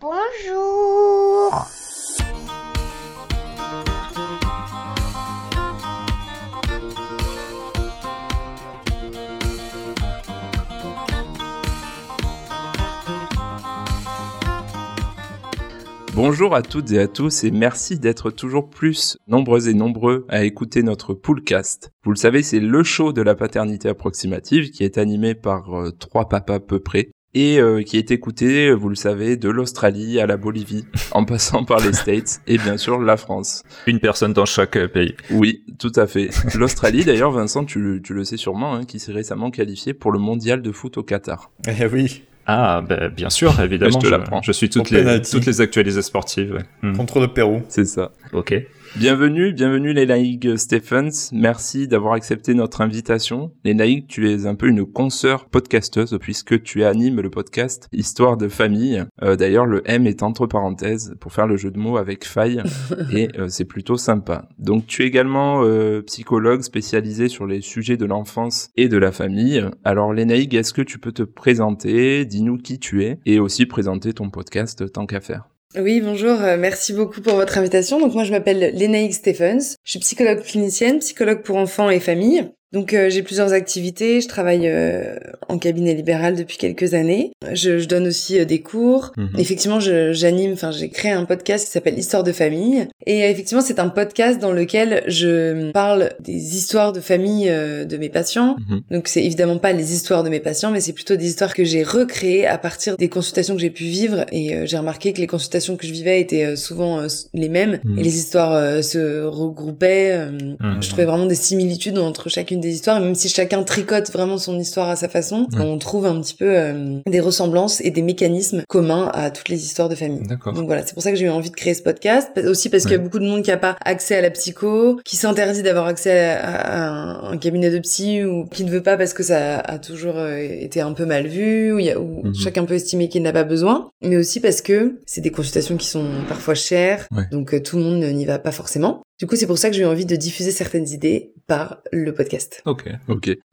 Bonjour. Bonjour à toutes et à tous et merci d'être toujours plus nombreuses et nombreux à écouter notre Poulcast. Vous le savez, c'est le show de la paternité approximative qui est animé par trois papas à peu près et qui est écouté, vous le savez, de l'Australie à la Bolivie, en passant par les States et bien sûr la France. Une personne dans chaque pays. Oui, tout à fait. L'Australie d'ailleurs, Vincent, tu le sais sûrement, hein, qui s'est récemment qualifiée pour le mondial de foot au Qatar. Eh oui. Ah, bah, bien sûr, évidemment, je suis toutes les actualités sportives. Ouais. Contre le Pérou. C'est ça. Ok. Bienvenue Lénaïg Stephens, merci d'avoir accepté notre invitation. Lénaïg, tu es un peu une consoeur podcasteuse puisque tu animes le podcast Histoire de famille. D'ailleurs, le M est entre parenthèses pour faire le jeu de mots avec faille et c'est plutôt sympa. Donc tu es également psychologue spécialisée sur les sujets de l'enfance et de la famille. Alors Lénaïg, est-ce que tu peux te présenter, dis-nous qui tu es et aussi présenter ton podcast Tant Qu'à Faire? Oui, bonjour, merci beaucoup pour votre invitation. Donc moi je m'appelle Lénaïg Stephens, je suis psychologue clinicienne, psychologue pour enfants et familles. Donc j'ai plusieurs activités, je travaille en cabinet libéral depuis quelques années. Je donne aussi des cours. Effectivement, j'ai créé un podcast qui s'appelle Histoire de famille et effectivement, c'est un podcast dans lequel je parle des histoires de famille de mes patients. Donc c'est évidemment pas les histoires de mes patients, mais c'est plutôt des histoires que j'ai recréées à partir des consultations que j'ai pu vivre et j'ai remarqué que les consultations que je vivais étaient souvent les mêmes et les histoires se regroupaient. Je trouvais vraiment des similitudes entre chacune des histoires, et même si chacun tricote vraiment son histoire à sa façon, on trouve un petit peu des ressemblances et des mécanismes communs à toutes les histoires de famille. D'accord. Donc voilà, c'est pour ça que j'ai eu envie de créer ce podcast, aussi parce qu'il y a beaucoup de monde qui n'a pas accès à la psycho, qui s'interdit d'avoir accès à un cabinet de psy, ou qui ne veut pas parce que ça a toujours été un peu mal vu, ou chacun peut estimer qu'il n'a pas besoin, mais aussi parce que c'est des consultations qui sont parfois chères, donc tout le monde n'y va pas forcément. Du coup, c'est pour ça que j'ai eu envie de diffuser certaines idées par le podcast. Ok.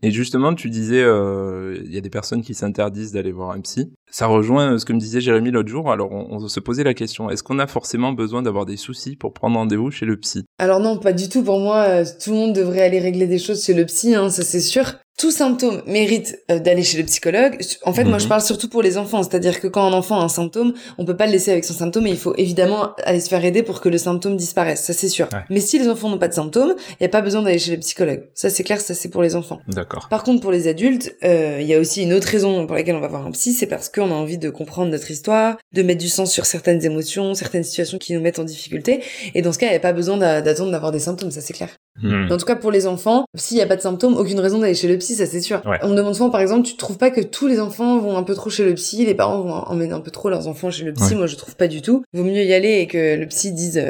Et justement, tu disais, il y a des personnes qui s'interdisent d'aller voir un psy. Ça rejoint ce que me disait Jérémy l'autre jour. Alors, on se posait la question, est-ce qu'on a forcément besoin d'avoir des soucis pour prendre rendez-vous chez le psy? Alors non, pas du tout. Pour moi, tout le monde devrait aller régler des choses chez le psy, hein, ça c'est sûr. Tout symptôme mérite d'aller chez le psychologue. En fait, moi, je parle surtout pour les enfants. C'est-à-dire que quand un enfant a un symptôme, on peut pas le laisser avec son symptôme et il faut évidemment aller se faire aider pour que le symptôme disparaisse. Ça, c'est sûr. Ouais. Mais si les enfants n'ont pas de symptômes, il n'y a pas besoin d'aller chez le psychologue. Ça, c'est clair, ça, c'est pour les enfants. D'accord. Par contre, pour les adultes, il y a aussi une autre raison pour laquelle on va voir un psy. C'est parce qu'on a envie de comprendre notre histoire, de mettre du sens sur certaines émotions, certaines situations qui nous mettent en difficulté. Et dans ce cas, il n'y a pas besoin d'attendre d'avoir des symptômes. Ça, c'est clair. En tout cas, pour les enfants, s'il n'y a pas de symptômes, aucune raison d'aller chez le psy. Ça c'est sûr. Ouais. On me demande souvent, par exemple, tu trouves pas que tous les enfants vont un peu trop chez le psy, les parents vont emmener un peu trop leurs enfants chez le psy? Moi je trouve pas du tout. Vaut mieux y aller et que le psy dise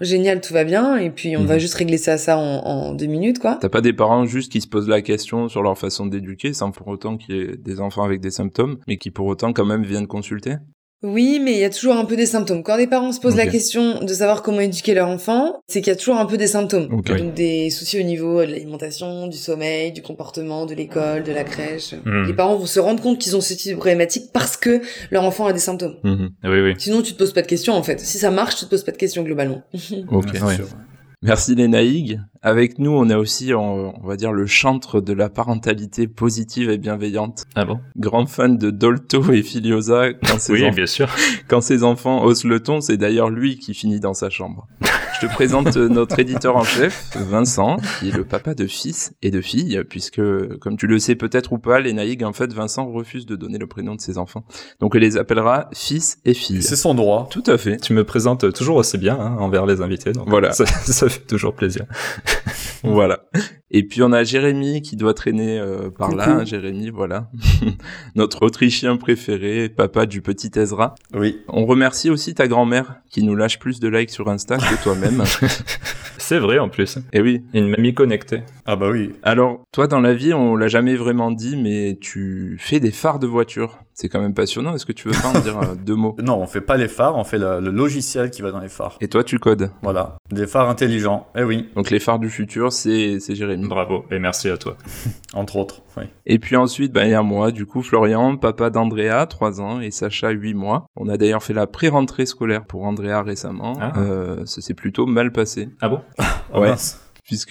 génial, tout va bien, et puis on va juste régler ça en 2 minutes, quoi. T'as pas des parents juste qui se posent la question sur leur façon d'éduquer, sans pour autant qu'il y ait des enfants avec des symptômes, mais qui pour autant quand même viennent consulter? Oui, mais il y a toujours un peu des symptômes. Quand des parents se posent la question de savoir comment éduquer leur enfant, c'est qu'il y a toujours un peu des symptômes. Okay. Donc des soucis au niveau de l'alimentation, du sommeil, du comportement, de l'école, de la crèche. Les parents vont se rendre compte qu'ils ont ce type de problématique parce que leur enfant a des symptômes. Oui. Sinon, tu te poses pas de questions, en fait. Si ça marche, tu te poses pas de questions, globalement. Ok, ouais. Merci Lénaïg. Avec nous, on a aussi, on va dire, le chantre de la parentalité positive et bienveillante. Ah bon? Grand fan de Dolto et Filliozat. Oui, bien sûr. Quand ses enfants haussent le ton, c'est d'ailleurs lui qui finit dans sa chambre. Je te présente notre éditeur en chef, Vincent, qui est le papa de fils et de filles, puisque, comme tu le sais peut-être ou pas, Lénaïg, en fait, Vincent refuse de donner le prénom de ses enfants. Donc, elle les appellera fils et filles. C'est son droit. Tout à fait. Tu me présentes toujours aussi bien, hein, envers les invités. Donc voilà. Ça fait toujours plaisir. Voilà. Et puis on a Jérémy qui doit traîner par là. Hein, Jérémy, voilà, notre Autrichien préféré, papa du petit Ezra. Oui. On remercie aussi ta grand-mère qui nous lâche plus de likes sur Insta que toi-même. C'est vrai en plus. Eh oui, une mamie connectée. Ah bah oui. Alors toi dans la vie, on l'a jamais vraiment dit, mais tu fais des phares de voiture. C'est quand même passionnant. Est-ce que tu veux pas en dire deux mots? Non, on fait pas les phares, on fait le logiciel qui va dans les phares. Et toi, tu codes? Voilà, des phares intelligents. Eh oui. Donc les phares du futur, c'est Jérémy. Bravo et merci à toi. Entre autres, oui. Et puis ensuite, il y a moi, du coup, Florian, papa d'Andrea, 3 ans, et Sacha, 8 mois. On a d'ailleurs fait la pré-rentrée scolaire pour Andrea récemment. Ah. Ça s'est plutôt mal passé. Ah bon? Ouais. Mince. Puisque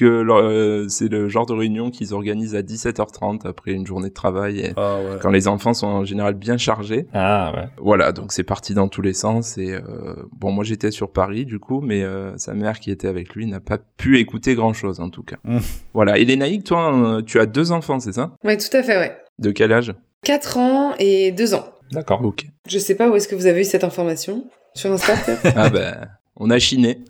c'est le genre de réunion qu'ils organisent à 17h30 après une journée de travail et quand les enfants sont en général bien chargés. Ah ouais. Voilà, donc c'est parti dans tous les sens et bon, moi j'étais sur Paris du coup, mais sa mère qui était avec lui n'a pas pu écouter grand chose en tout cas. Mmh. Voilà, et Lénaïg, toi tu as 2 enfants, c'est ça? Ouais, tout à fait, ouais. De quel âge? 4 ans et 2 ans. D'accord, ok. Je sais pas où est-ce que vous avez eu cette information, sur Insta peut-être? Ah ben... On a chiné.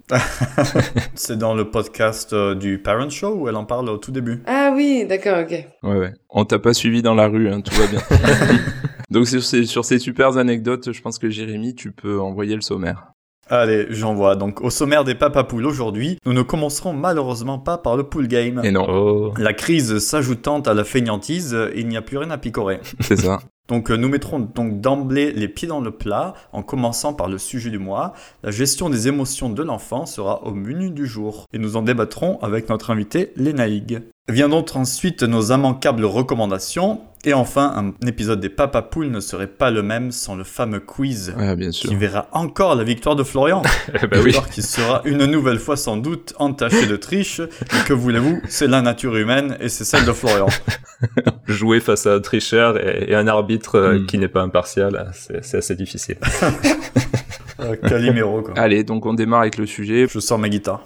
C'est dans le podcast du Parent Show où elle en parle au tout début. Ah oui, d'accord, ok. Ouais, ouais. On t'a pas suivi dans la rue, hein, tout va bien. Donc sur ces super anecdotes, je pense que Jérémy, tu peux envoyer le sommaire. Allez, j'envoie. Donc, au sommaire des Papapoules aujourd'hui, nous ne commencerons malheureusement pas par le pool game. Et non. Oh. La crise s'ajoutant à la fainéantise, il n'y a plus rien à picorer. C'est ça. Donc, nous mettrons donc d'emblée les pieds dans le plat, en commençant par le sujet du mois. La gestion des émotions de l'enfant sera au menu du jour. Et nous en débattrons avec notre invité, Lénaïg. Viendront ensuite nos immanquables recommandations. Et enfin, un épisode des Papapoules ne serait pas le même sans le fameux quiz, ouais, bien sûr, qui verra encore la victoire de Florian. Victoire qui sera une nouvelle fois sans doute entachée de triche. Et que voulez-vous, c'est la nature humaine et c'est celle de Florian. Jouer face à un tricheur et un arbitre qui n'est pas impartial, c'est assez difficile. Calimero, quoi. Allez, donc on démarre avec le sujet. Je sors ma guitare.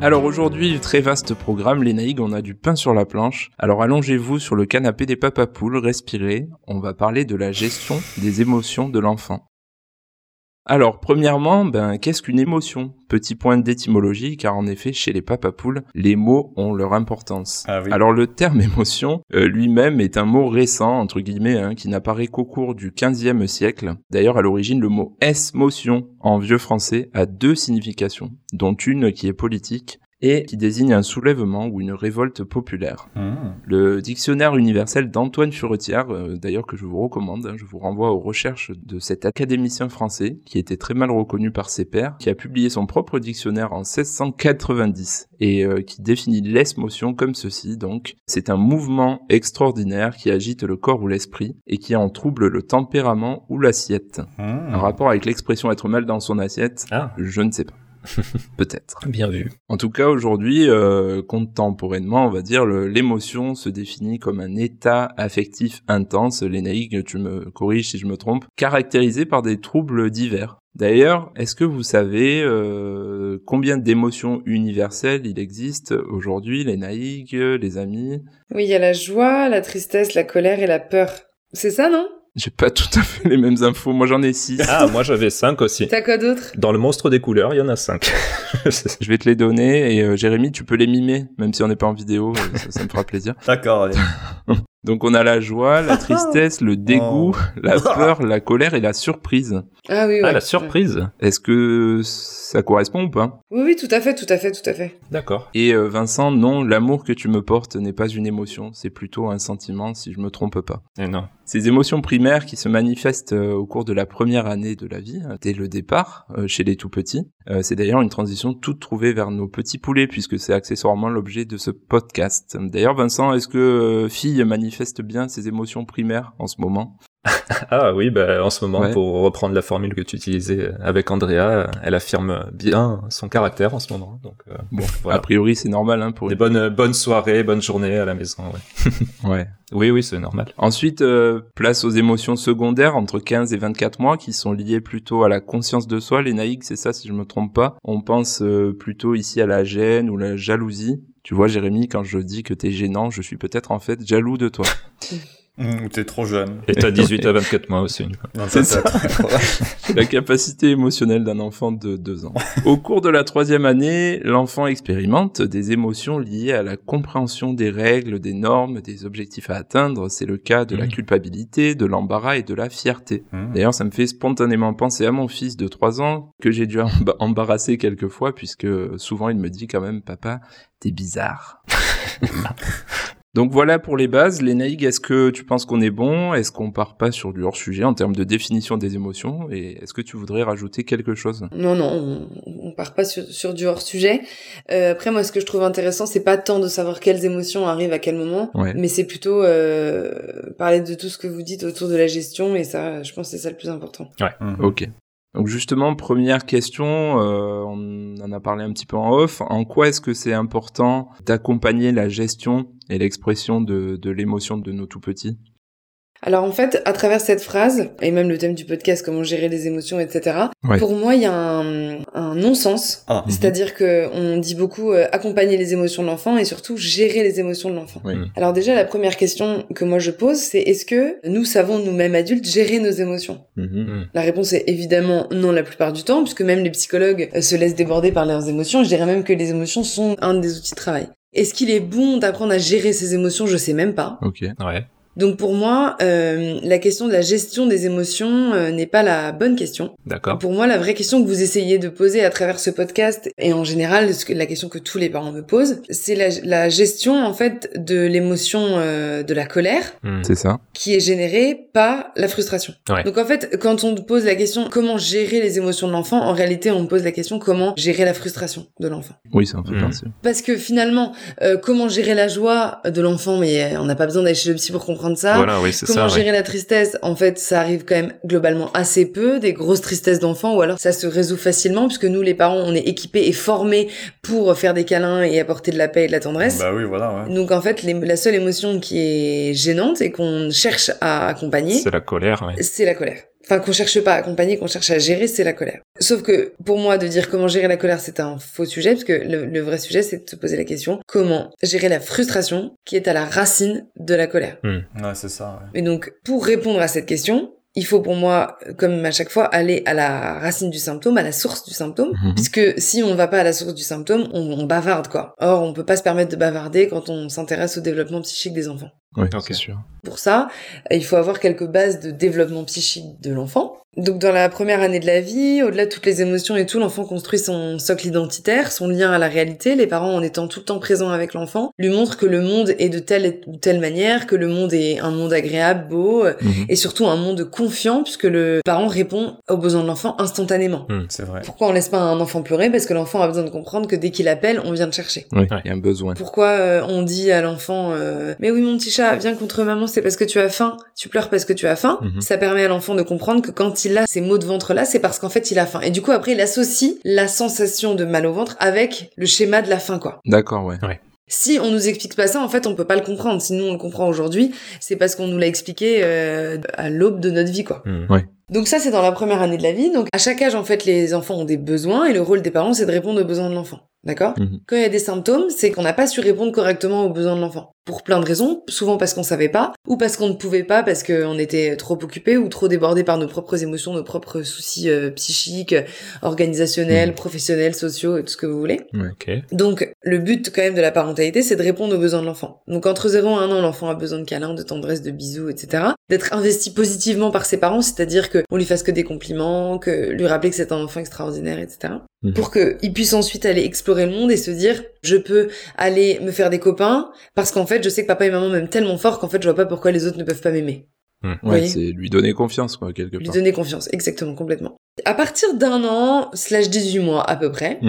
Alors aujourd'hui, très vaste programme, Lénaïg, on a du pain sur la planche. Alors allongez-vous sur le canapé des Papapoules, respirez, on va parler de la gestion des émotions de l'enfant. Alors premièrement, qu'est-ce qu'une émotion? Petit point d'étymologie, car en effet, chez les Papapoules, les mots ont leur importance. Ah oui. Alors le terme émotion, lui-même, est un mot récent, entre guillemets, hein, qui n'apparaît qu'au cours du XVe siècle. D'ailleurs, à l'origine, le mot « esmotion » en vieux français a 2 significations, dont une qui est politique et qui désigne un soulèvement ou une révolte populaire. Le dictionnaire universel d'Antoine Furetière, d'ailleurs que je vous recommande, je vous renvoie aux recherches de cet académicien français, qui était très mal reconnu par ses pairs, qui a publié son propre dictionnaire en 1690, et qui définit l'esmotion comme ceci, donc. C'est un mouvement extraordinaire qui agite le corps ou l'esprit, et qui en trouble le tempérament ou l'assiette. En rapport avec l'expression être mal dans son assiette, je ne sais pas. Peut-être. Bien vu. En tout cas, aujourd'hui, contemporainement, on va dire, l'émotion se définit comme un état affectif intense, Lénaïg, tu me corriges si je me trompe, caractérisé par des troubles divers. D'ailleurs, est-ce que vous savez combien d'émotions universelles il existe aujourd'hui, Lénaïg, les amis? Oui, il y a la joie, la tristesse, la colère et la peur. C'est ça, non? J'ai pas tout à fait les mêmes infos. Moi, j'en ai 6. Ah, moi, j'avais 5 aussi. T'as quoi d'autre? Dans le monstre des couleurs, il y en a 5. Je vais te les donner et Jérémy, tu peux les mimer, même si on n'est pas en vidéo, ça me fera plaisir. D'accord, allez. Donc, on a la joie, la tristesse, le dégoût, la peur, la colère et la surprise. Ah oui, ouais. Ah, la surprise. Est-ce que ça correspond ou pas? Oui, tout à fait. D'accord. Et Vincent, non, l'amour que tu me portes n'est pas une émotion, c'est plutôt un sentiment, si je me trompe pas. Et non. Ces émotions primaires qui se manifestent au cours de la première année de la vie, dès le départ, chez les tout-petits. C'est d'ailleurs une transition toute trouvée vers nos petits poulets, puisque c'est accessoirement l'objet de ce podcast. D'ailleurs, Vincent, est-ce que fille manifeste bien ses émotions primaires en ce moment? Ah oui, en ce moment, ouais. Pour reprendre la formule que tu utilisais avec Andrea, elle affirme bien son caractère en ce moment. Donc, bon, voilà. A priori, c'est normal. Hein, pour bonnes soirées, bonnes journées à la maison. Ouais. Ouais. Oui, c'est normal. Ensuite, place aux émotions secondaires entre 15 et 24 mois qui sont liées plutôt à la conscience de soi. Lénaïg, c'est ça, si je me trompe pas. On pense plutôt ici à la gêne ou la jalousie. Tu vois, Jérémy, quand je dis que t'es gênant, je suis peut-être en fait jaloux de toi. Ou t'es trop jeune. Et t'as 18 à 24 mois aussi. Non, c'est ça. La capacité émotionnelle d'un enfant de 2 ans. Au cours de la 3e année, l'enfant expérimente des émotions liées à la compréhension des règles, des normes, des objectifs à atteindre. C'est le cas de la culpabilité, de l'embarras et de la fierté. D'ailleurs, ça me fait spontanément penser à mon fils de 3 ans que j'ai dû embarrasser quelques fois puisque souvent il me dit quand même « Papa, t'es bizarre ». Donc voilà pour les bases. Lénaïg, est-ce que tu penses qu'on est bon? Est-ce qu'on part pas sur du hors-sujet en termes de définition des émotions? Et est-ce que tu voudrais rajouter quelque chose? Non, on part pas sur du hors-sujet. Après, moi, ce que je trouve intéressant, c'est pas tant de savoir quelles émotions arrivent à quel moment, mais c'est plutôt parler de tout ce que vous dites autour de la gestion, et ça, je pense que c'est ça le plus important. Ok. Donc justement, première question, on en a parlé un petit peu en off, en quoi est-ce que c'est important d'accompagner la gestion et l'expression de l'émotion de nos tout-petits? Alors en fait, à travers cette phrase, et même le thème du podcast, comment gérer les émotions, etc., pour moi, il y a un non-sens. C'est-à-dire qu'on dit beaucoup accompagner les émotions de l'enfant et surtout gérer les émotions de l'enfant. Alors déjà, la première question que moi je pose, c'est est-ce que nous savons, nous-mêmes adultes, gérer nos émotions? La réponse est évidemment non la plupart du temps, puisque même les psychologues se laissent déborder par leurs émotions. Je dirais même que les émotions sont un des outils de travail. Est-ce qu'il est bon d'apprendre à gérer ses émotions? Je sais même pas. Donc pour moi, la question de la gestion des émotions n'est pas la bonne question. Pour moi, la vraie question que vous essayez de poser à travers ce podcast, et en général la question que tous les parents me posent, c'est la gestion en fait de l'émotion de la colère, c'est ça, qui est générée par la frustration. Donc en fait, quand on pose la question comment gérer les émotions de l'enfant, en réalité on pose la question comment gérer la frustration de l'enfant. Oui, ça en fait penser. Parce que finalement, comment gérer la joie de l'enfant, mais on n'a pas besoin d'aller chez le psy pour comprendre ça. Voilà, oui, c'est Comment gérer la tristesse? En fait, ça arrive quand même globalement assez peu, des grosses tristesses d'enfants, ou alors ça se résout facilement, puisque nous, les parents, on est équipés et formés pour faire des câlins et apporter de la paix et de la tendresse. Donc, en fait, la seule émotion qui est gênante et qu'on cherche à accompagner... C'est la colère, C'est la colère. Enfin, qu'on cherche pas à accompagner, qu'on cherche à gérer, c'est la colère. Sauf que, pour moi, de dire comment gérer la colère, c'est un faux sujet, parce que le vrai sujet, c'est de se poser la question, comment gérer la frustration qui est à la racine de la colère. C'est ça, Et donc, pour répondre à cette question, il faut pour moi, comme à chaque fois, aller à la racine du symptôme, à la source du symptôme, puisque si on va pas à la source du symptôme, on bavarde, quoi. Or, on peut pas se permettre de bavarder quand on s'intéresse au développement psychique des enfants. C'est sûr. Pour ça, il faut avoir quelques bases de développement psychique de l'enfant. Donc, dans la première année de la vie, au-delà de toutes les émotions et tout, l'enfant construit son socle identitaire, son lien à la réalité. Les parents, en étant tout le temps présents avec l'enfant, lui montrent que le monde est de telle ou telle manière, que le monde est un monde agréable, beau, et surtout un monde confiant, puisque le parent répond aux besoins de l'enfant instantanément. C'est vrai. Pourquoi on laisse pas un enfant pleurer? Parce que l'enfant a besoin de comprendre que dès qu'il appelle, on vient le chercher. Il y a un besoin. Pourquoi on dit à l'enfant « Mais oui, mon petit chat, viens contre maman, c'est parce que tu as faim, tu pleures parce que tu as faim », ça permet à l'enfant de comprendre que quand il a ces maux de ventre là, c'est parce qu'en fait il a faim. Et du coup après il associe la sensation de mal au ventre avec le schéma de la faim, quoi. D'accord. Si on nous explique pas ça, en fait on peut pas le comprendre. Si nous on le comprend aujourd'hui, c'est parce qu'on nous l'a expliqué à l'aube de notre vie, quoi. Donc ça, c'est dans la première année de la vie. Donc à chaque âge, en fait, les enfants ont des besoins et le rôle des parents, c'est de répondre aux besoins de l'enfant. D'accord ? Quand il y a des symptômes, c'est qu'on n'a pas su répondre correctement aux besoins de l'enfant. Pour plein de raisons, souvent parce qu'on savait pas, ou parce qu'on ne pouvait pas, parce qu'on était trop occupé ou trop débordé par nos propres émotions, nos propres soucis psychiques, organisationnels, professionnels, sociaux, et tout ce que vous voulez. Donc le but quand même de la parentalité, c'est de répondre aux besoins de l'enfant. Donc entre 0 et 1 an, l'enfant a besoin de câlins, de tendresse, de bisous, etc. D'être investi positivement par ses parents, c'est-à-dire qu'on lui fasse que des compliments, que lui rappeler que c'est un enfant extraordinaire, etc. Pour qu'il puisse ensuite aller explorer le monde et se dire « Je peux aller me faire des copains parce qu'en fait, je sais que papa et maman m'aiment tellement fort qu'en fait, je vois pas pourquoi les autres ne peuvent pas m'aimer. » C'est lui donner confiance, quoi, quelque part. Lui donner confiance, exactement, complètement. À partir d'1 an/18 mois à peu près,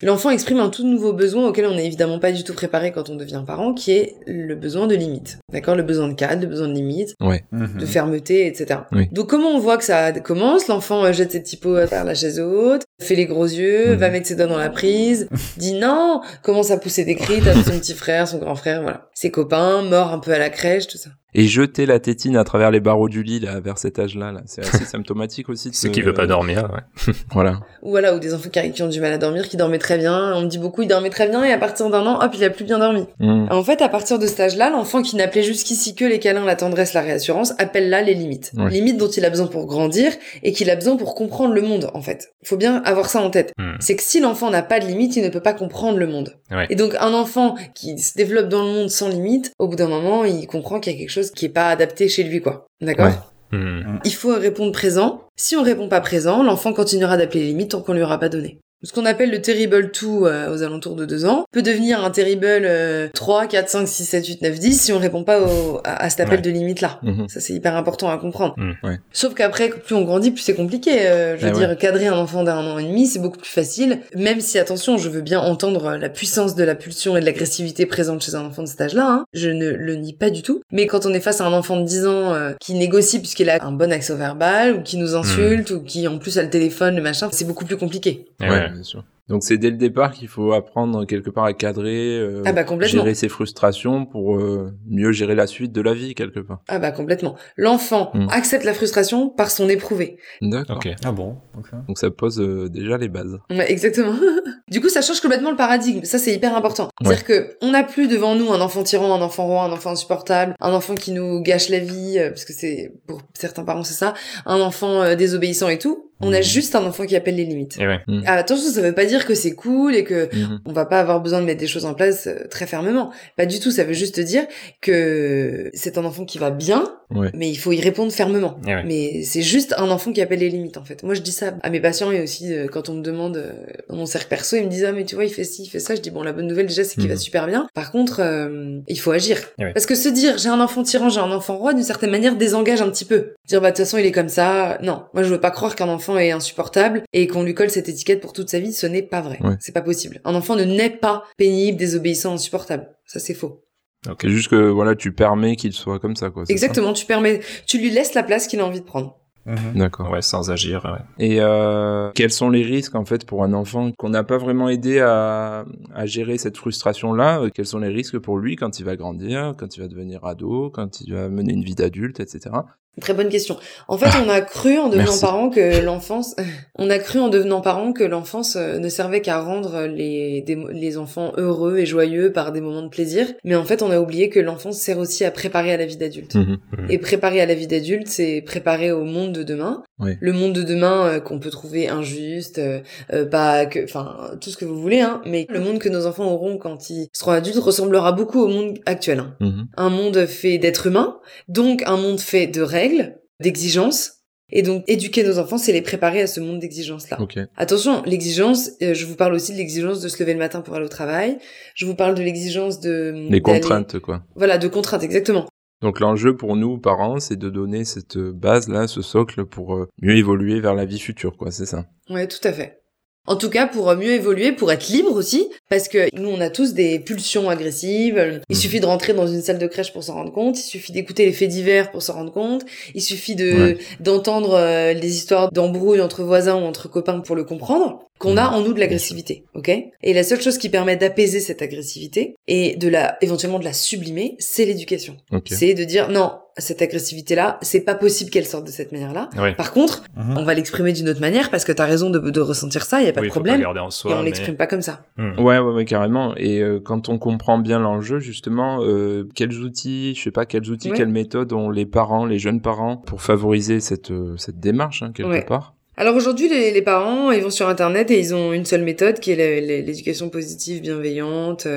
l'enfant exprime un tout nouveau besoin auquel on n'est évidemment pas du tout préparé quand on devient parent, qui est le besoin de limite. D'accord ? Le besoin de cadre, le besoin de limite, de fermeté, etc. Donc comment on voit que ça commence ? L'enfant jette ses petits pots à travers la chaise haute, fait les gros yeux, va mettre ses doigts dans la prise, dit non, commence à pousser des cris, tape son petit frère, son grand frère, voilà. Ses copains, mord un peu à la crèche, tout ça. et jeter la tétine à travers les barreaux du lit là, vers cet âge-là. Là. C'est assez symptomatique aussi. Ceux qui ne veulent pas dormir, ouais. Voilà. Ou des enfants qui ont du mal à dormir, qui dormaient très bien. On me dit beaucoup, il dormait très bien et à partir d'un an, hop, il a plus bien dormi. Mm. En fait, à partir de cet âge-là, l'enfant qui n'appelait jusqu'ici que les câlins, la tendresse, la réassurance, appelle là les limites. Oui. Limites dont il a besoin pour grandir et qu'il a besoin pour comprendre le monde, en fait. Il faut bien avoir ça en tête. Mm. C'est que si l'enfant n'a pas de limites, il ne peut pas comprendre le monde. Ouais. Et donc, un enfant qui se développe dans le monde sans limite, au bout d'un moment, il comprend qu'il y a quelque chose qui est pas adapté chez lui, quoi. D'accord ? Ouais. Mmh. Il faut répondre présent. Si on répond pas présent, l'enfant continuera d'appeler les limites tant qu'on lui aura pas donné. Ce qu'on appelle le terrible 2 aux alentours de 2 ans peut devenir un terrible 3, 4, 5, 6, 7, 8, 9, 10 si on répond pas à cet appel de limite-là. Mmh. Ça, c'est hyper important à comprendre. Mmh. Ouais. Sauf qu'après, plus on grandit, plus c'est compliqué. Je veux dire, cadrer un enfant d'un an et demi, c'est beaucoup plus facile, même si, attention, je veux bien entendre la puissance de la pulsion et de l'agressivité présente chez un enfant de cet âge-là. Hein. Je ne le nie pas du tout. Mais quand on est face à un enfant de 10 ans qui négocie puisqu'il a un bon accès au verbal, ou qui nous insulte, ou qui, en plus, a le téléphone, le machin, c'est beaucoup plus compliqué. Ouais. Bien sûr. Donc c'est dès le départ qu'il faut apprendre quelque part à cadrer, gérer ses frustrations pour mieux gérer la suite de la vie quelque part. Ah bah complètement. L'enfant accepte la frustration par son éprouvé. D'accord. Okay. Ah bon. Okay. Donc ça pose déjà les bases. Ouais, exactement. Du coup ça change complètement le paradigme. Ça c'est hyper important. Ouais. C'est-à-dire que on n'a plus devant nous un enfant tyran, un enfant roi, un enfant insupportable, un enfant qui nous gâche la vie parce que c'est pour certains parents c'est ça, un enfant désobéissant et tout. On a juste un enfant qui appelle les limites. Et ouais. Attention, ça veut pas dire que c'est cool et que on va pas avoir besoin de mettre des choses en place très fermement. Pas du tout, ça veut juste dire que c'est un enfant qui va bien, mais il faut y répondre fermement. Ouais. Mais c'est juste un enfant qui appelle les limites, en fait. Moi, je dis ça à mes patients et aussi quand on me demande dans mon cercle perso, ils me disent « Ah, mais tu vois, il fait ci, il fait ça. » Je dis « Bon, la bonne nouvelle, déjà, c'est qu'il va super bien. Par contre, il faut agir. Ouais. » Parce que se dire « J'ai un enfant tyran, j'ai un enfant roi », d'une certaine manière, désengage un petit peu. Dire « Bah, de toute façon, il est comme ça. » Non, moi, je veux pas croire qu'un enfant est insupportable et qu'on lui colle cette étiquette pour toute sa vie, ce n'est pas vrai. Ouais. C'est pas possible. Un enfant ne naît pas pénible, désobéissant, insupportable. Ça, c'est faux. Donc, c'est juste que, voilà, tu permets qu'il soit comme ça, quoi. Exactement, ça tu permets, tu lui laisses la place qu'il a envie de prendre. Mmh. D'accord. Ouais, sans agir, ouais. Et quels sont les risques, en fait, pour un enfant qu'on n'a pas vraiment aidé à gérer cette frustration-là? Quels sont les risques pour lui quand il va grandir, quand il va devenir ado, quand il va mener une vie d'adulte, etc.? Très bonne question. En fait, on a cru en devenant parent que l'enfance, ne servait qu'à rendre les enfants heureux et joyeux par des moments de plaisir. Mais en fait, on a oublié que l'enfance sert aussi à préparer à la vie d'adulte. Mmh, mmh. Et préparer à la vie d'adulte, c'est préparer au monde de demain. Oui. Le monde de demain qu'on peut trouver injuste, tout ce que vous voulez, hein. Mais le monde que nos enfants auront quand ils seront adultes ressemblera beaucoup au monde actuel. Hein. Mmh. Un monde fait d'êtres humains, donc un monde fait de rêves, d'exigences, et donc éduquer nos enfants, c'est les préparer à ce monde d'exigences-là. Okay. Attention, l'exigence, je vous parle aussi de l'exigence de se lever le matin pour aller au travail, je vous parle de l'exigence de... Les contraintes, quoi. Voilà, de contraintes, exactement. Donc l'enjeu pour nous, parents, c'est de donner cette base-là, ce socle, pour mieux évoluer vers la vie future, quoi, c'est ça? Ouais, tout à fait. En tout cas, pour mieux évoluer, pour être libre aussi, parce que nous, on a tous des pulsions agressives. Il suffit de rentrer dans une salle de crèche pour s'en rendre compte. Il suffit d'écouter les faits divers pour s'en rendre compte. Il suffit d'entendre des histoires d'embrouilles entre voisins ou entre copains pour le comprendre. Qu'on a en nous de l'agressivité, ok? Et la seule chose qui permet d'apaiser cette agressivité et éventuellement de la sublimer, c'est l'éducation. Okay. C'est de dire non. Cette agressivité-là, c'est pas possible qu'elle sorte de cette manière-là. Oui. Par contre, on va l'exprimer d'une autre manière parce que t'as raison de ressentir ça, y a pas de problème. Faut pas garder en soi, et on l'exprime pas comme ça. Mmh. Ouais, carrément. Et quand on comprend bien l'enjeu, justement, quels méthodes ont les parents, les jeunes parents, pour favoriser cette démarche, hein, quelque part? Alors aujourd'hui, les parents, ils vont sur Internet et ils ont une seule méthode qui est l'éducation positive bienveillante.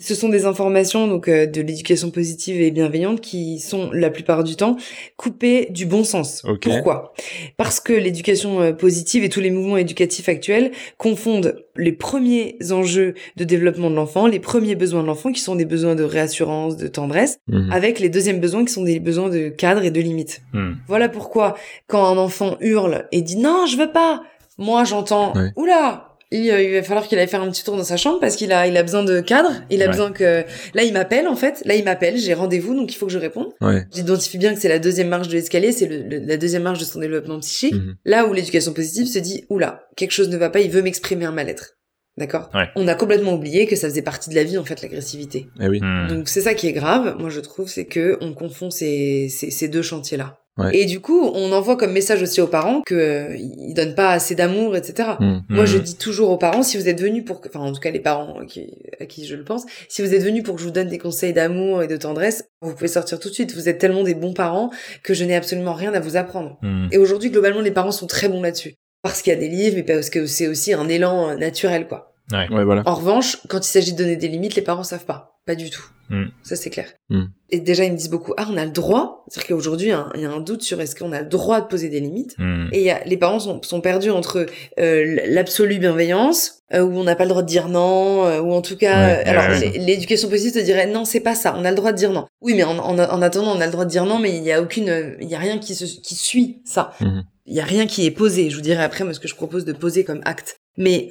Ce sont des informations de l'éducation positive et bienveillante qui sont la plupart du temps coupées du bon sens. Okay. Pourquoi ? Parce que l'éducation positive et tous les mouvements éducatifs actuels confondent les premiers enjeux de développement de l'enfant, les premiers besoins de l'enfant qui sont des besoins de réassurance, de tendresse, avec les deuxièmes besoins qui sont des besoins de cadre et de limite. Voilà pourquoi quand un enfant hurle et dit non, je veux pas. Moi, j'entends. Oui. Oula, il va falloir qu'il aille faire un petit tour dans sa chambre parce qu'il a besoin de cadre. Il a besoin que là, il m'appelle en fait. Là, il m'appelle. J'ai rendez-vous, donc il faut que je réponde. Oui. J'identifie bien que c'est la deuxième marche de l'escalier, c'est la deuxième marche de son développement psychique. Là où l'éducation positive se dit oula, quelque chose ne va pas. Il veut m'exprimer un mal-être. D'accord ? Ouais. On a complètement oublié que ça faisait partie de la vie, en fait, l'agressivité. Eh oui. Mmh. Donc, c'est ça qui est grave, moi, je trouve, c'est qu'on confond ces deux chantiers-là. Ouais. Et du coup, on envoie comme message aussi aux parents qu'ils donnent pas assez d'amour, etc. Mmh. Moi, je dis toujours aux parents, si vous êtes venus pour... Enfin, en tout cas, les parents à qui je le pense, si vous êtes venus pour que je vous donne des conseils d'amour et de tendresse, vous pouvez sortir tout de suite. Vous êtes tellement des bons parents que je n'ai absolument rien à vous apprendre. Mmh. Et aujourd'hui, globalement, les parents sont très bons là-dessus. Parce qu'il y a des livres, mais parce que c'est aussi un élan naturel, quoi. Ouais. Ouais, voilà. En revanche, quand il s'agit de donner des limites, les parents savent pas. Pas du tout. Mmh. Ça, c'est clair. Mmh. Et déjà, ils me disent beaucoup, on a le droit. C'est-à-dire qu'aujourd'hui, il y a un doute sur est-ce qu'on a le droit de poser des limites. Mmh. Et les parents sont perdus entre l'absolue bienveillance, où on n'a pas le droit de dire non, ou en tout cas... Ouais, l'éducation positive te dirait, non, c'est pas ça, on a le droit de dire non. Oui, mais en attendant, on a le droit de dire non, mais il n'y a rien qui suit ça. Mmh. Il n'y a rien qui est posé. Je vous dirai après, moi, ce que je propose de poser comme acte. Mais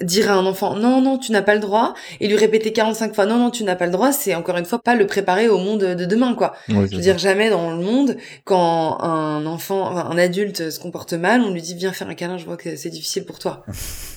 dire à un enfant « Non, non, tu n'as pas le droit » et lui répéter 45 fois « Non, non, tu n'as pas le droit », c'est encore une fois pas le préparer au monde de demain, quoi. Oui, je veux dire, jamais dans le monde, quand un adulte se comporte mal, on lui dit « Viens faire un câlin, je vois que c'est difficile pour toi. »